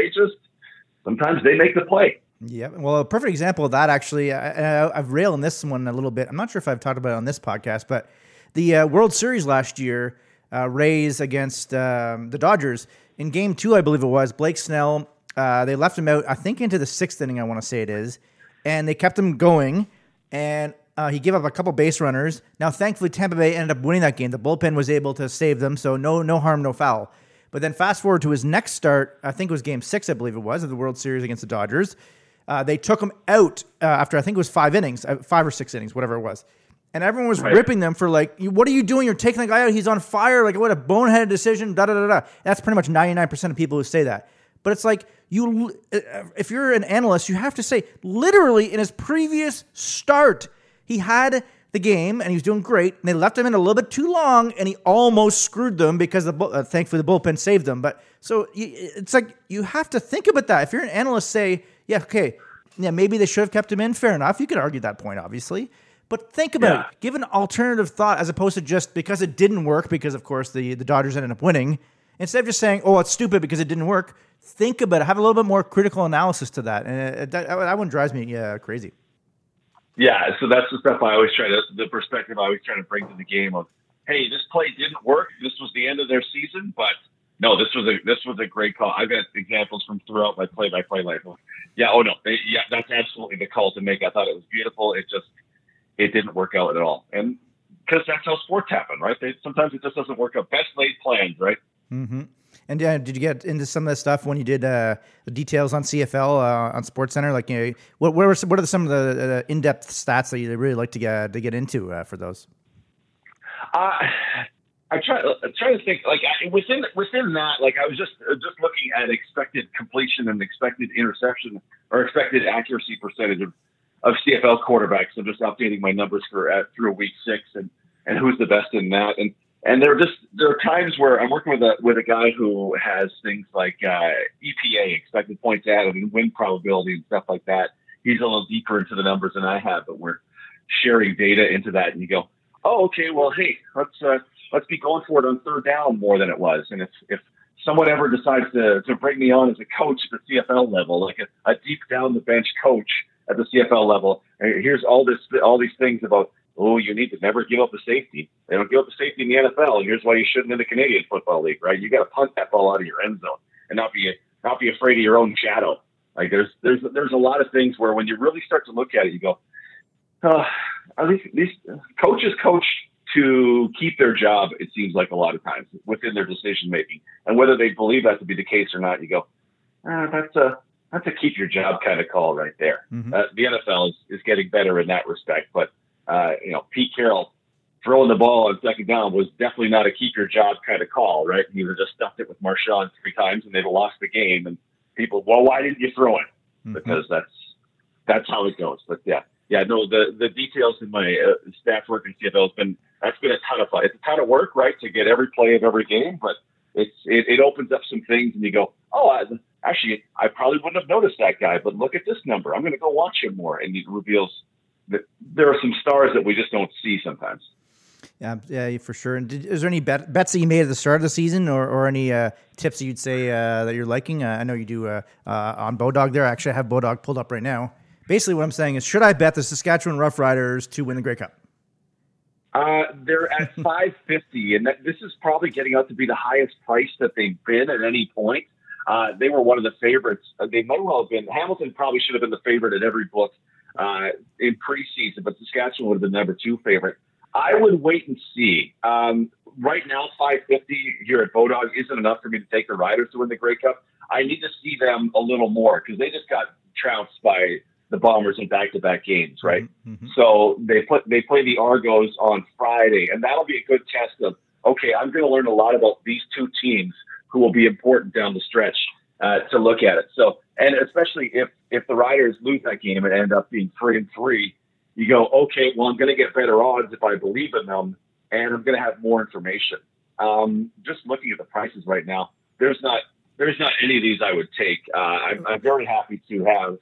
Sometimes they make the play. Yeah, well, a perfect example of that, actually, I've railed on this one a little bit. I'm not sure if I've talked about it on this podcast, but the World Series last year, Rays against the Dodgers, in game 2, I believe it was, Blake Snell, they left him out, I think, into the 6th inning, I want to say it is, and they kept him going, and he gave up a couple base runners. Now, thankfully, Tampa Bay ended up winning that game. The bullpen was able to save them, so no harm, no foul. But then fast forward to his next start, I think it was game 6, I believe it was, of the World Series against the Dodgers. They took him out after, I think it was 5 or 6 innings, whatever it was. And everyone was ripping them for like, what are you doing? You're taking the guy out. He's on fire. Like, what a boneheaded decision, da-da-da-da. That's pretty much 99% of people who say that. But it's like, if you're an analyst, you have to say, literally in his previous start, he had the game, and he was doing great, and they left him in a little bit too long, and he almost screwed them because thankfully the bullpen saved them. But so it's like you have to think about that. If you're an analyst, say, maybe they should have kept him in. Fair enough. You could argue that point, obviously. But think about it. Give an alternative thought as opposed to just because it didn't work because, of course, the Dodgers ended up winning. Instead of just saying, oh, it's stupid because it didn't work, think about it. Have a little bit more critical analysis to that. And that one drives me crazy. Yeah, so that's the stuff the perspective I always try to bring to the game of, hey, this play didn't work. This was the end of their season, but no, this was a great call. I've got examples from throughout my play-by-play life. Yeah, oh no, yeah, that's absolutely the call to make. I thought it was beautiful. It didn't work out at all, and because that's how sports happen, right? Sometimes it just doesn't work out. Best laid plans, right? Mm-hmm. And yeah, did you get into some of that stuff when you did the details on CFL on SportsCenter? Like, you know, what are some of the in-depth stats that you really like to get into for those? I'm trying to think. Like within that, like I was just looking at expected completion and expected interception or expected accuracy percentage of CFL quarterbacks. I'm just updating my numbers through week 6 and who's the best in that. And there are times where I'm working with a guy who has things like EPA, expected points added, and win probability and stuff like that. He's a little deeper into the numbers than I have, but we're sharing data into that. And you go, oh, okay, well, hey, let's be going for it on third down more than it was. And if someone ever decides to bring me on as a coach at the CFL level, like a deep down the bench coach at the CFL level, here's all these things about. Oh, you need to never give up the safety. They don't give up the safety in the NFL. Here's why you shouldn't in the Canadian Football League, right? You got to punt that ball out of your end zone and not be afraid of your own shadow. Like there's a lot of things where when you really start to look at it, you go, at least these coaches coach to keep their job. It seems like a lot of times within their decision making, and whether they believe that to be the case or not, you go, that's a keep your job kind of call right there. Mm-hmm. The NFL is getting better in that respect, but. Pete Carroll throwing the ball on second down was definitely not a keep your job kind of call, right? He would have just stuffed it with Marshawn 3 times and they'd have lost the game. And people, well, why didn't you throw it? Mm-hmm. Because that's how it goes. But the details in my staff work in CFL that's been a ton of fun. It's a ton of work, right, to get every play of every game, but it opens up some things and you go, oh, I probably wouldn't have noticed that guy, but look at this number. I'm going to go watch him more, and it reveals. There are some stars that we just don't see sometimes. Yeah, for sure. And is there any bets that you made at the start of the season or any tips that you'd say that you're liking? I know you do on Bodog there. Actually, I have Bodog pulled up right now. Basically, what I'm saying is, should I bet the Saskatchewan Rough Riders to win the Grey Cup? They're at 550, and this is probably getting out to be the highest price that they've been at any point. They were one of the favorites. They might well have been. Hamilton probably should have been the favorite at every book. In preseason, but Saskatchewan would have been number 2 favorite. I would wait and see. Right now, 550 here at Bodog isn't enough for me to take the Riders to win the Grey Cup. I need to see them a little more because they just got trounced by the Bombers in back-to-back games, right? Mm-hmm. So they play the Argos on Friday, and that'll be a good test of, okay, I'm going to learn a lot about these 2 teams who will be important down the stretch to look at it. So, and especially if the Riders lose that game and end up being 3-3, you go, okay, well, I'm going to get better odds if I believe in them, and I'm going to have more information. Just looking at the prices right now, there's not any of these I would take. I'm very happy to have.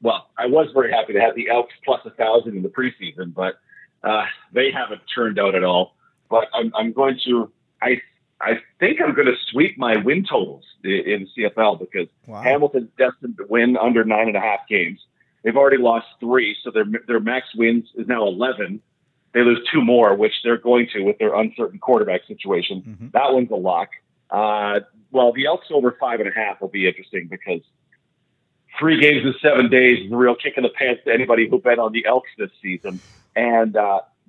Well, I was very happy to have the Elks plus 1,000 in the preseason, but they haven't turned out at all. But I'm going to. I think I'm going to sweep my win totals in CFL because Hamilton's destined to win under 9.5 games. They've already lost 3, so their max wins is now 11. They lose 2 more, which they're going to with their uncertain quarterback situation. Mm-hmm. That one's a lock. The Elks over 5.5 will be interesting because 3 games in 7 days is a real kick in the pants to anybody who bet on the Elks this season. And,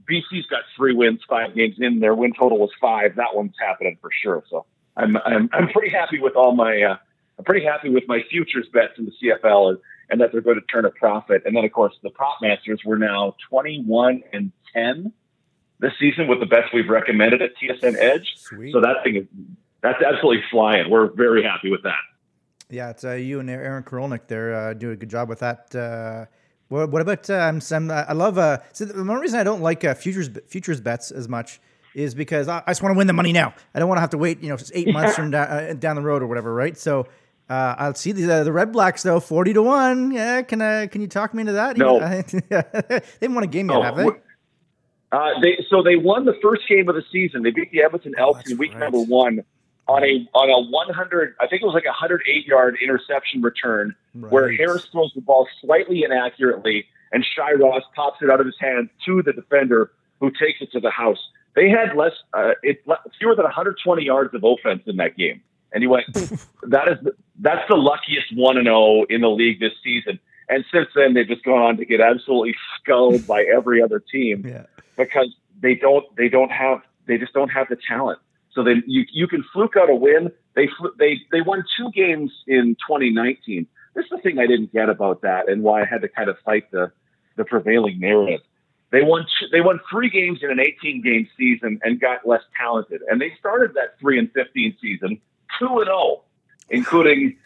BC's got 3 wins, 5 games in. Their win total was 5. That one's happening for sure. So I'm pretty happy with my futures bets in the CFL and that they're going to turn a profit. And then of course the prop masters were now 21-10 this season with the best we've recommended at TSN Edge. Sweet. So that's absolutely flying. We're very happy with that. Yeah, it's you and Aaron Karolnik there do a good job with that. What about some? I love. So the one reason I don't like futures bets as much is because I just want to win the money now. I don't want to have to wait, 8 months from down the road or whatever, right? So I'll see the Red Blacks though, 40-1. Yeah, can you talk me into that? No, they haven't won a game yet, have they? They won the first game of the season. They beat the Edmonton Elks in week number 1 on a 100. I think it was like a 108-yard interception return. Right. Where Harris throws the ball slightly inaccurately, and Shy Ross pops it out of his hands to the defender, who takes it to the house. They had fewer than 120 yards of offense in that game, And he went, that's the luckiest 1-0 in the league this season. And since then, they've just gone on to get absolutely sculled by every other team because they just don't have the talent. So then you can fluke out a win. They won 2 games in 2019. This is the thing I didn't get about that, and why I had to kind of fight the prevailing narrative. They won 3 games in an 18-game season and got less talented. And they started that 3-15 season 2-0, including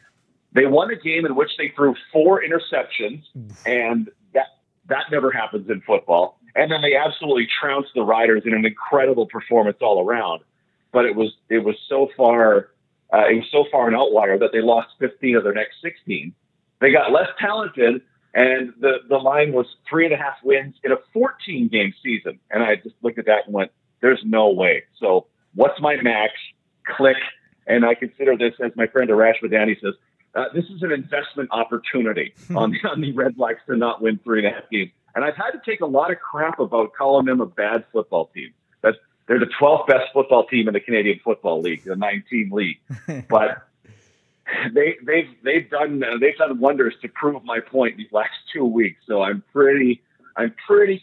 they won a game in which they threw 4 interceptions, and that never happens in football. And then they absolutely trounced the Riders in an incredible performance all around. But it was so far an outlier that they lost 15 of their next 16. They got less talented, and the line was 3.5 wins in a 14-game season. And I just looked at that and went, "There's no way." So what's my max? Click, and I consider this, as my friend Arash Madani says, this is an investment opportunity on the Red Blacks to not win 3.5 games. And I've had to take a lot of crap about calling them a bad football team. They're the 12th best football team in the Canadian Football League, the 9-team league. But they've done wonders to prove my point these last 2 weeks. So I'm pretty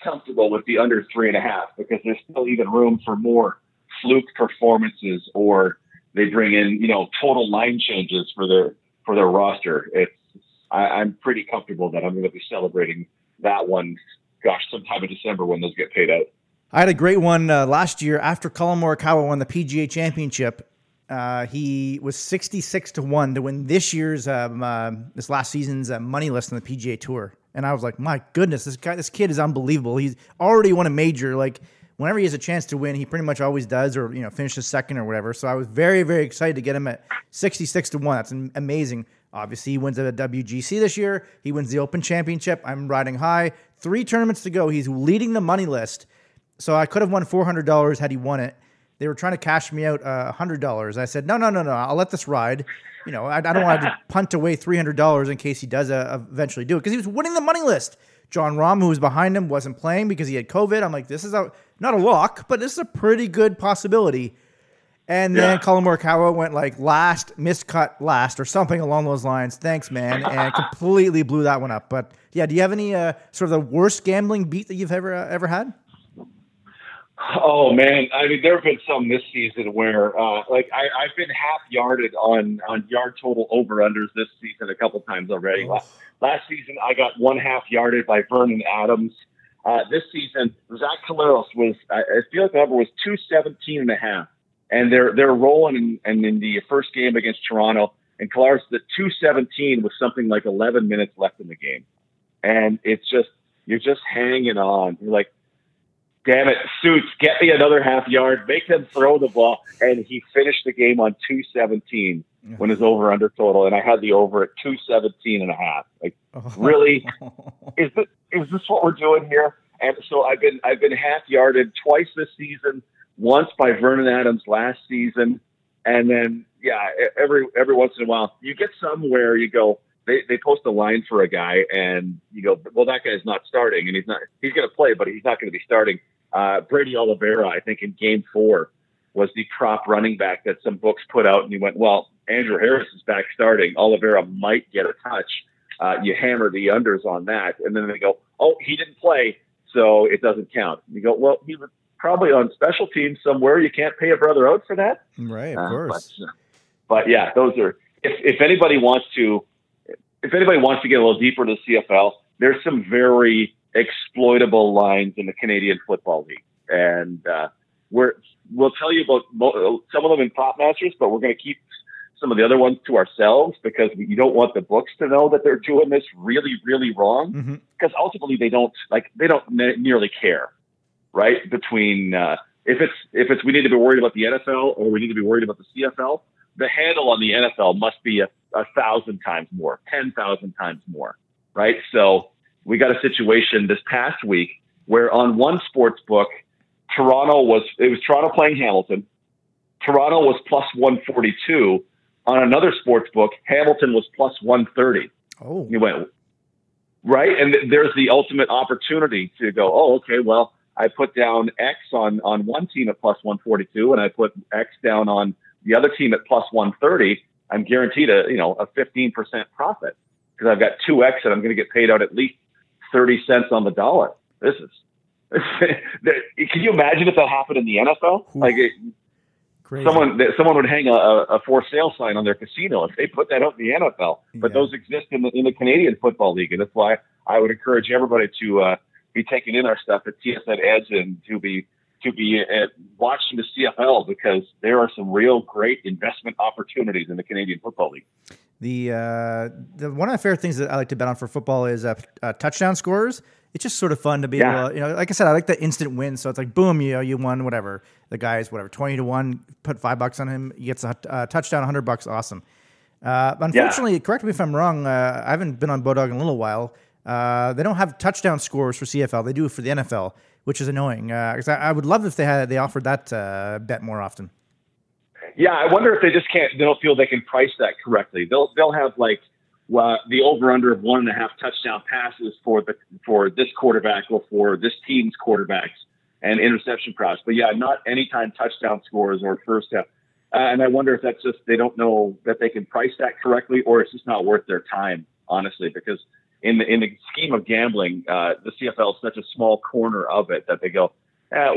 comfortable with the under 3.5 because there's still even room for more fluke performances, or they bring in total line changes for their roster. I'm pretty comfortable that I'm going to be celebrating that one. Gosh, sometime in December when those get paid out. I had a great one last year after Colin Morikawa won the PGA Championship. He was 66-1 to win this year's this last season's money list on the PGA Tour, and I was like, my goodness, this kid is unbelievable. He's already won a major. Like, whenever he has a chance to win, he pretty much always does, or finishes second or whatever. So I was very, very excited to get him at 66-1. That's amazing. Obviously, he wins at the WGC this year. He wins the Open Championship. I'm riding high. 3 tournaments to go. He's leading the money list. So I could have won $400 had he won it. They were trying to cash me out $100. I said, no. I'll let this ride. I don't want to punt away $300 in case he does eventually do it, because he was winning the money list. John Rahm, who was behind him, wasn't playing because he had COVID. I'm like, this is not a lock, but this is a pretty good possibility. And then Colin Morikawa went like miscut last or something along those lines. Thanks, man. And completely blew that one up. But yeah, do you have any sort of the worst gambling beat that you've ever had? Oh man, I mean, there have been some this season where, I've been half yarded on yard total over unders this season a couple times already. Last season, I got 1/2 yarded by Vernon Adams. This season, Zach Caleros I feel like the number was 217.5, and they're rolling and in the first game against Toronto, and Caleros, the 217 was something like 11 minutes left in the game, and it's just you're just hanging on. You're like, damn it, Suits, get me another 1/2 yard, make them throw the ball. And he finished the game on 217 when his over-under total, and I had the over at 217.5. Like, really? Is this what we're doing here? And so I've been half-yarded twice this season, once by Vernon Adams last season, and then, every once in a while, you get somewhere you go, They post a line for a guy, and you go, well, that guy's not starting, and he's going to play, but he's not going to be starting. Brady Oliveira, I think, in Game 4 was the prop running back that some books put out, and he went, well, Andrew Harris is back starting. Oliveira might get a touch. You hammer the unders on that, and then they go, oh, he didn't play, so it doesn't count. And you go, well, he was probably on special teams somewhere. You can't pay a brother out for that. Right, of course. But yeah, those are – if anybody wants to – if anybody wants to get a little deeper to the CFL, there's some very exploitable lines in the Canadian Football League. And we'll tell you about some of them in Pop Masters, but we're going to keep some of the other ones to ourselves because you don't want the books to know that they're doing this really, really wrong. Because ultimately they don't nearly care, right? Between if it's we need to be worried about the NFL or we need to be worried about the CFL, the handle on the NFL must be a 1,000 times more, 10,000 times more, right? So we got a situation this past week where on one sports book, it was Toronto playing Hamilton. Toronto was plus 142. On another sports book, Hamilton was plus 130. Oh, you went right, and there's the ultimate opportunity to go, oh, okay, well, I put down X on one team at plus 142, and I put X down on the other team at plus 130, I'm guaranteed a 15% profit because I've got 2x and I'm going to get paid out at least 30 cents on the dollar. Can you imagine if that happened in the NFL? Like someone would hang a for sale sign on their casino if they put that out in the NFL. But those exist in the Canadian Football League, and that's why I would encourage everybody to be taking in our stuff at TSN Edge and to be watching the CFL because there are some real great investment opportunities in the Canadian Football League. The one of the favorite things that I like to bet on for football is touchdown scorers. It's just sort of fun to be able to, like I said, I like the instant win. So it's like, boom, you won, whatever. The guy's whatever, 20-1, put $5 on him. He gets a touchdown, $100. Awesome. Unfortunately, correct me if I'm wrong. I haven't been on Bodog in a little while. They don't have touchdown scorers for CFL. They do for the NFL, which is annoying. Cause I would love if they offered that bet more often. Yeah. I wonder if they just they don't feel they can price that correctly. They'll have the over/under of 1.5 touchdown passes for this quarterback or for this team's quarterbacks and interception props. But yeah, not anytime touchdown scores or first half. And I wonder if that's just they don't know that they can price that correctly, or it's just not worth their time, honestly. Because in the scheme of gambling, the CFL is such a small corner of it that they go,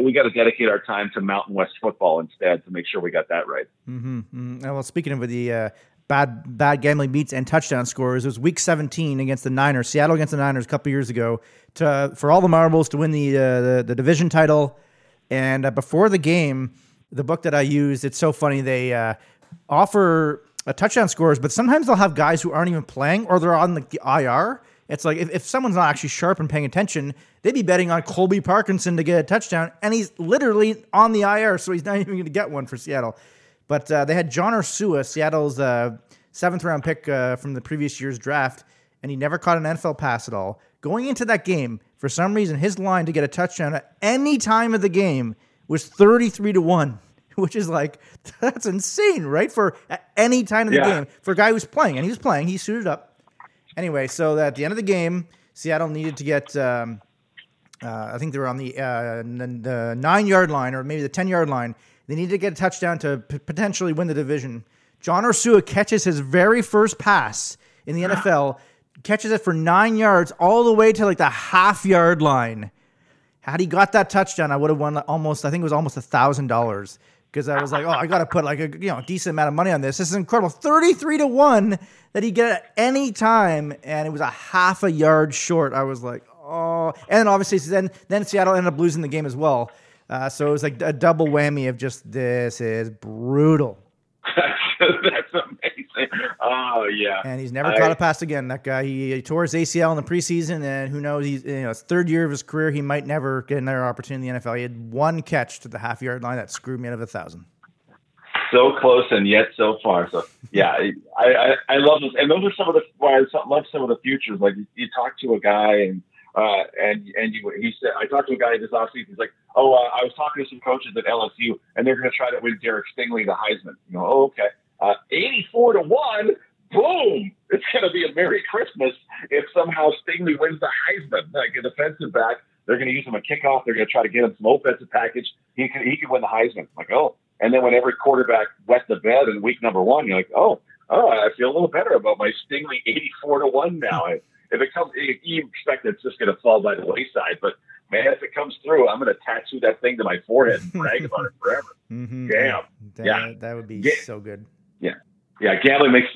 we got to dedicate our time to Mountain West football instead to make sure we got that right. Mm-hmm. Mm-hmm. Well, speaking of the bad gambling beats and touchdown scorers. It was week 17 against the Niners, Seattle against the Niners a couple years ago for all the marbles to win the division title. And before the game, the book that I used, it's so funny. They offer touchdown scorers, but sometimes they'll have guys who aren't even playing or they're on the IR. It's like if someone's not actually sharp and paying attention, they'd be betting on Colby Parkinson to get a touchdown. And he's literally on the IR. So he's not even going to get one for Seattle. But they had John Ursua, Seattle's 7th-round pick from the previous year's draft, and he never caught an NFL pass at all. Going into that game, for some reason, his line to get a touchdown at any time of the game was 33-1, which is like, that's insane, right? For at any time of the game, for a guy who's playing, and he was playing, he suited up. Anyway, so at the end of the game, Seattle needed to get, I think they were on the 9-yard line or maybe the 10-yard line. They need to get a touchdown to potentially win the division. John Ursua catches his very first pass in the NFL, catches it for 9 yards all the way to like the half-yard line. Had he got that touchdown, I would have won almost $1,000 because I was like, oh, I got to put like a decent amount of money on this. This is incredible. 33-1 that he get at any time, and it was a half a yard short. I was like, oh. And obviously then Seattle ended up losing the game as well. So it was like a double whammy of just, this is brutal. That's amazing. Oh, yeah. And he's never caught a pass again. That guy, he tore his ACL in the preseason, and who knows, it's third year of his career. He might never get another opportunity in the NFL. He had one catch to the half-yard line that screwed me out of $1,000. So close and yet so far. So, yeah, I love this. And those are some of the futures. Like, you talk to a guy I talked to a guy this offseason. He's like, oh, I was talking to some coaches at LSU, and they're going to try to win Derek Stingley the Heisman. You know, oh, okay. 84-1, boom! It's going to be a Merry Christmas if somehow Stingley wins the Heisman. Like a defensive back, they're going to use him a kickoff. They're going to try to get him some offensive package. He can win the Heisman. Like, oh. And then when every quarterback wet the bed in week number one, you're like, oh, I feel a little better about my Stingley 84-1 now. If it comes, you expect it's just going to fall by the wayside. But, man, if it comes through, I'm going to tattoo that thing to my forehead and brag about it forever. Mm-hmm. Damn. That would be so good. Yeah. Yeah, gambling makes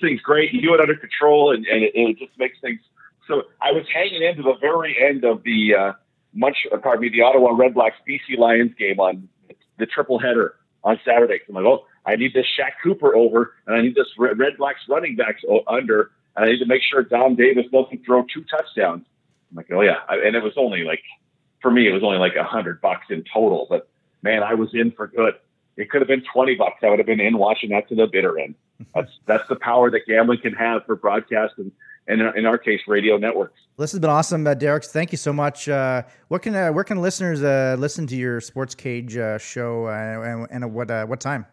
things great. You do it under control, and it just makes things. So I was hanging into the very end of the Ottawa Red Blacks BC Lions game on the triple header on Saturday. So I'm like, oh, I need this Shaq Cooper over, and I need this Red Blacks running backs under. And I need to make sure Dom Davis doesn't throw two touchdowns. I'm like, oh, yeah. And it was only like $100 in total. But, man, I was in for good. It could have been $20. I would have been in watching that to the bitter end. That's the power that gambling can have for broadcast and in our case, radio networks. This has been awesome, Derek. Thank you so much. Where can listeners listen to your SportsCage show and what time?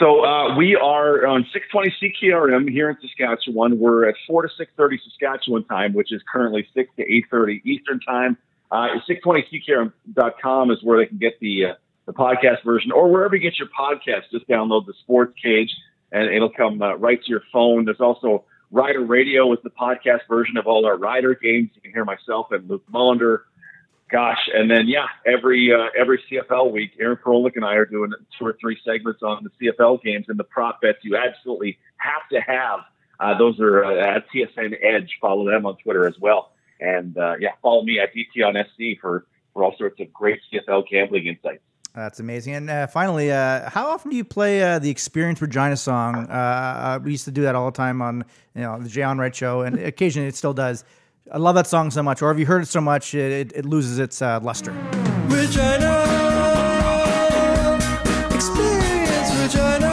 So we are on 620 CKRM here in Saskatchewan. We're at 4 to 6:30 Saskatchewan time, which is currently 6 to 8:30 Eastern time. 620CKRM.com is where they can get the the podcast version, or wherever you get your podcast, just download the SportsCage and it'll come right to your phone. There's also Rider Radio with the podcast version of all our Rider games. You can hear myself and Luke Mullender. Gosh, and then, yeah, every CFL week, Aaron Perolik and I are doing 2 or 3 segments on the CFL games and the prop bets you absolutely have to have. Those are at TSN Edge. Follow them on Twitter as well. And, yeah, follow me at DT on SC for all sorts of great CFL gambling insights. That's amazing. And finally, how often do you play the Experience Regina song? We used to do that all the time on the Jay Onrait show, and occasionally it still does. I love that song so much, or have you heard it so much, it loses its luster. Regina, experience Regina.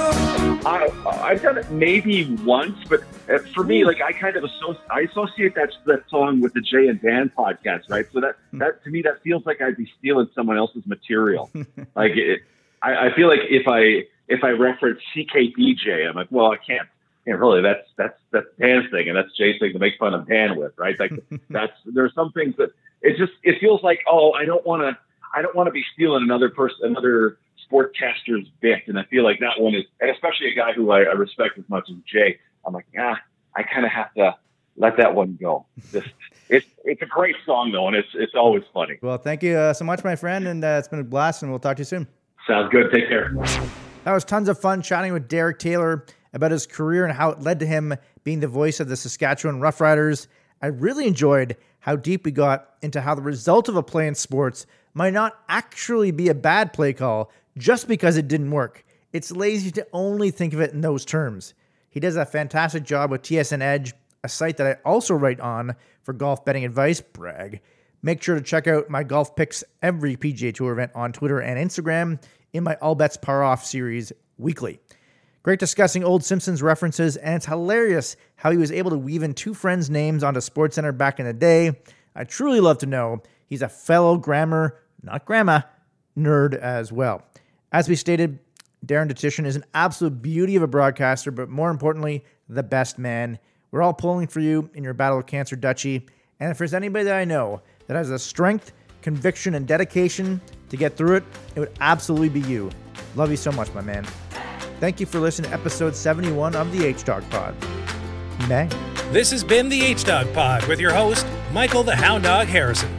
I've done it maybe once, but for me, like I associate that song with the Jay and Dan podcast, right? So that to me, that feels like I'd be stealing someone else's material. Like I feel like if I reference CKBJ, I'm like, well, I can't. Yeah, really, that's Dan's thing, and that's Jay's thing to make fun of Dan with, right? Like there are some things that it feels like, oh, I don't want to be stealing another sportcaster's bit, and I feel like that one is, and especially a guy who I respect as much as Jay, I'm like, I kind of have to let that one go. It's a great song though, and it's always funny. Well, thank you so much, my friend, and it's been a blast, and we'll talk to you soon. Sounds good. Take care. That was tons of fun chatting with Derek Taylor about his career and how it led to him being the voice of the Saskatchewan Rough Riders. I really enjoyed how deep we got into how the result of a play in sports might not actually be a bad play call just because it didn't work. It's lazy to only think of it in those terms. He does a fantastic job with TSN Edge, a site that I also write on for golf betting advice. Brag. Make sure to check out my golf picks every PGA Tour event on Twitter and Instagram in my All Bets Par Off series weekly. Great discussing old Simpsons references, and it's hilarious how he was able to weave in 2 friends' names onto SportsCenter back in the day. I truly love to know he's a fellow grammar, not grandma, nerd as well. As we stated, Darren Detition is an absolute beauty of a broadcaster, but more importantly, the best man. We're all pulling for you in your battle of cancer, Dutchie. And if there's anybody that I know that has the strength, conviction, and dedication to get through it, it would absolutely be you. Love you so much, my man. Thank you for listening to episode 71 of the H-Dog Pod. This has been the H-Dog Pod with your host, Michael the Hound Dog Harrison.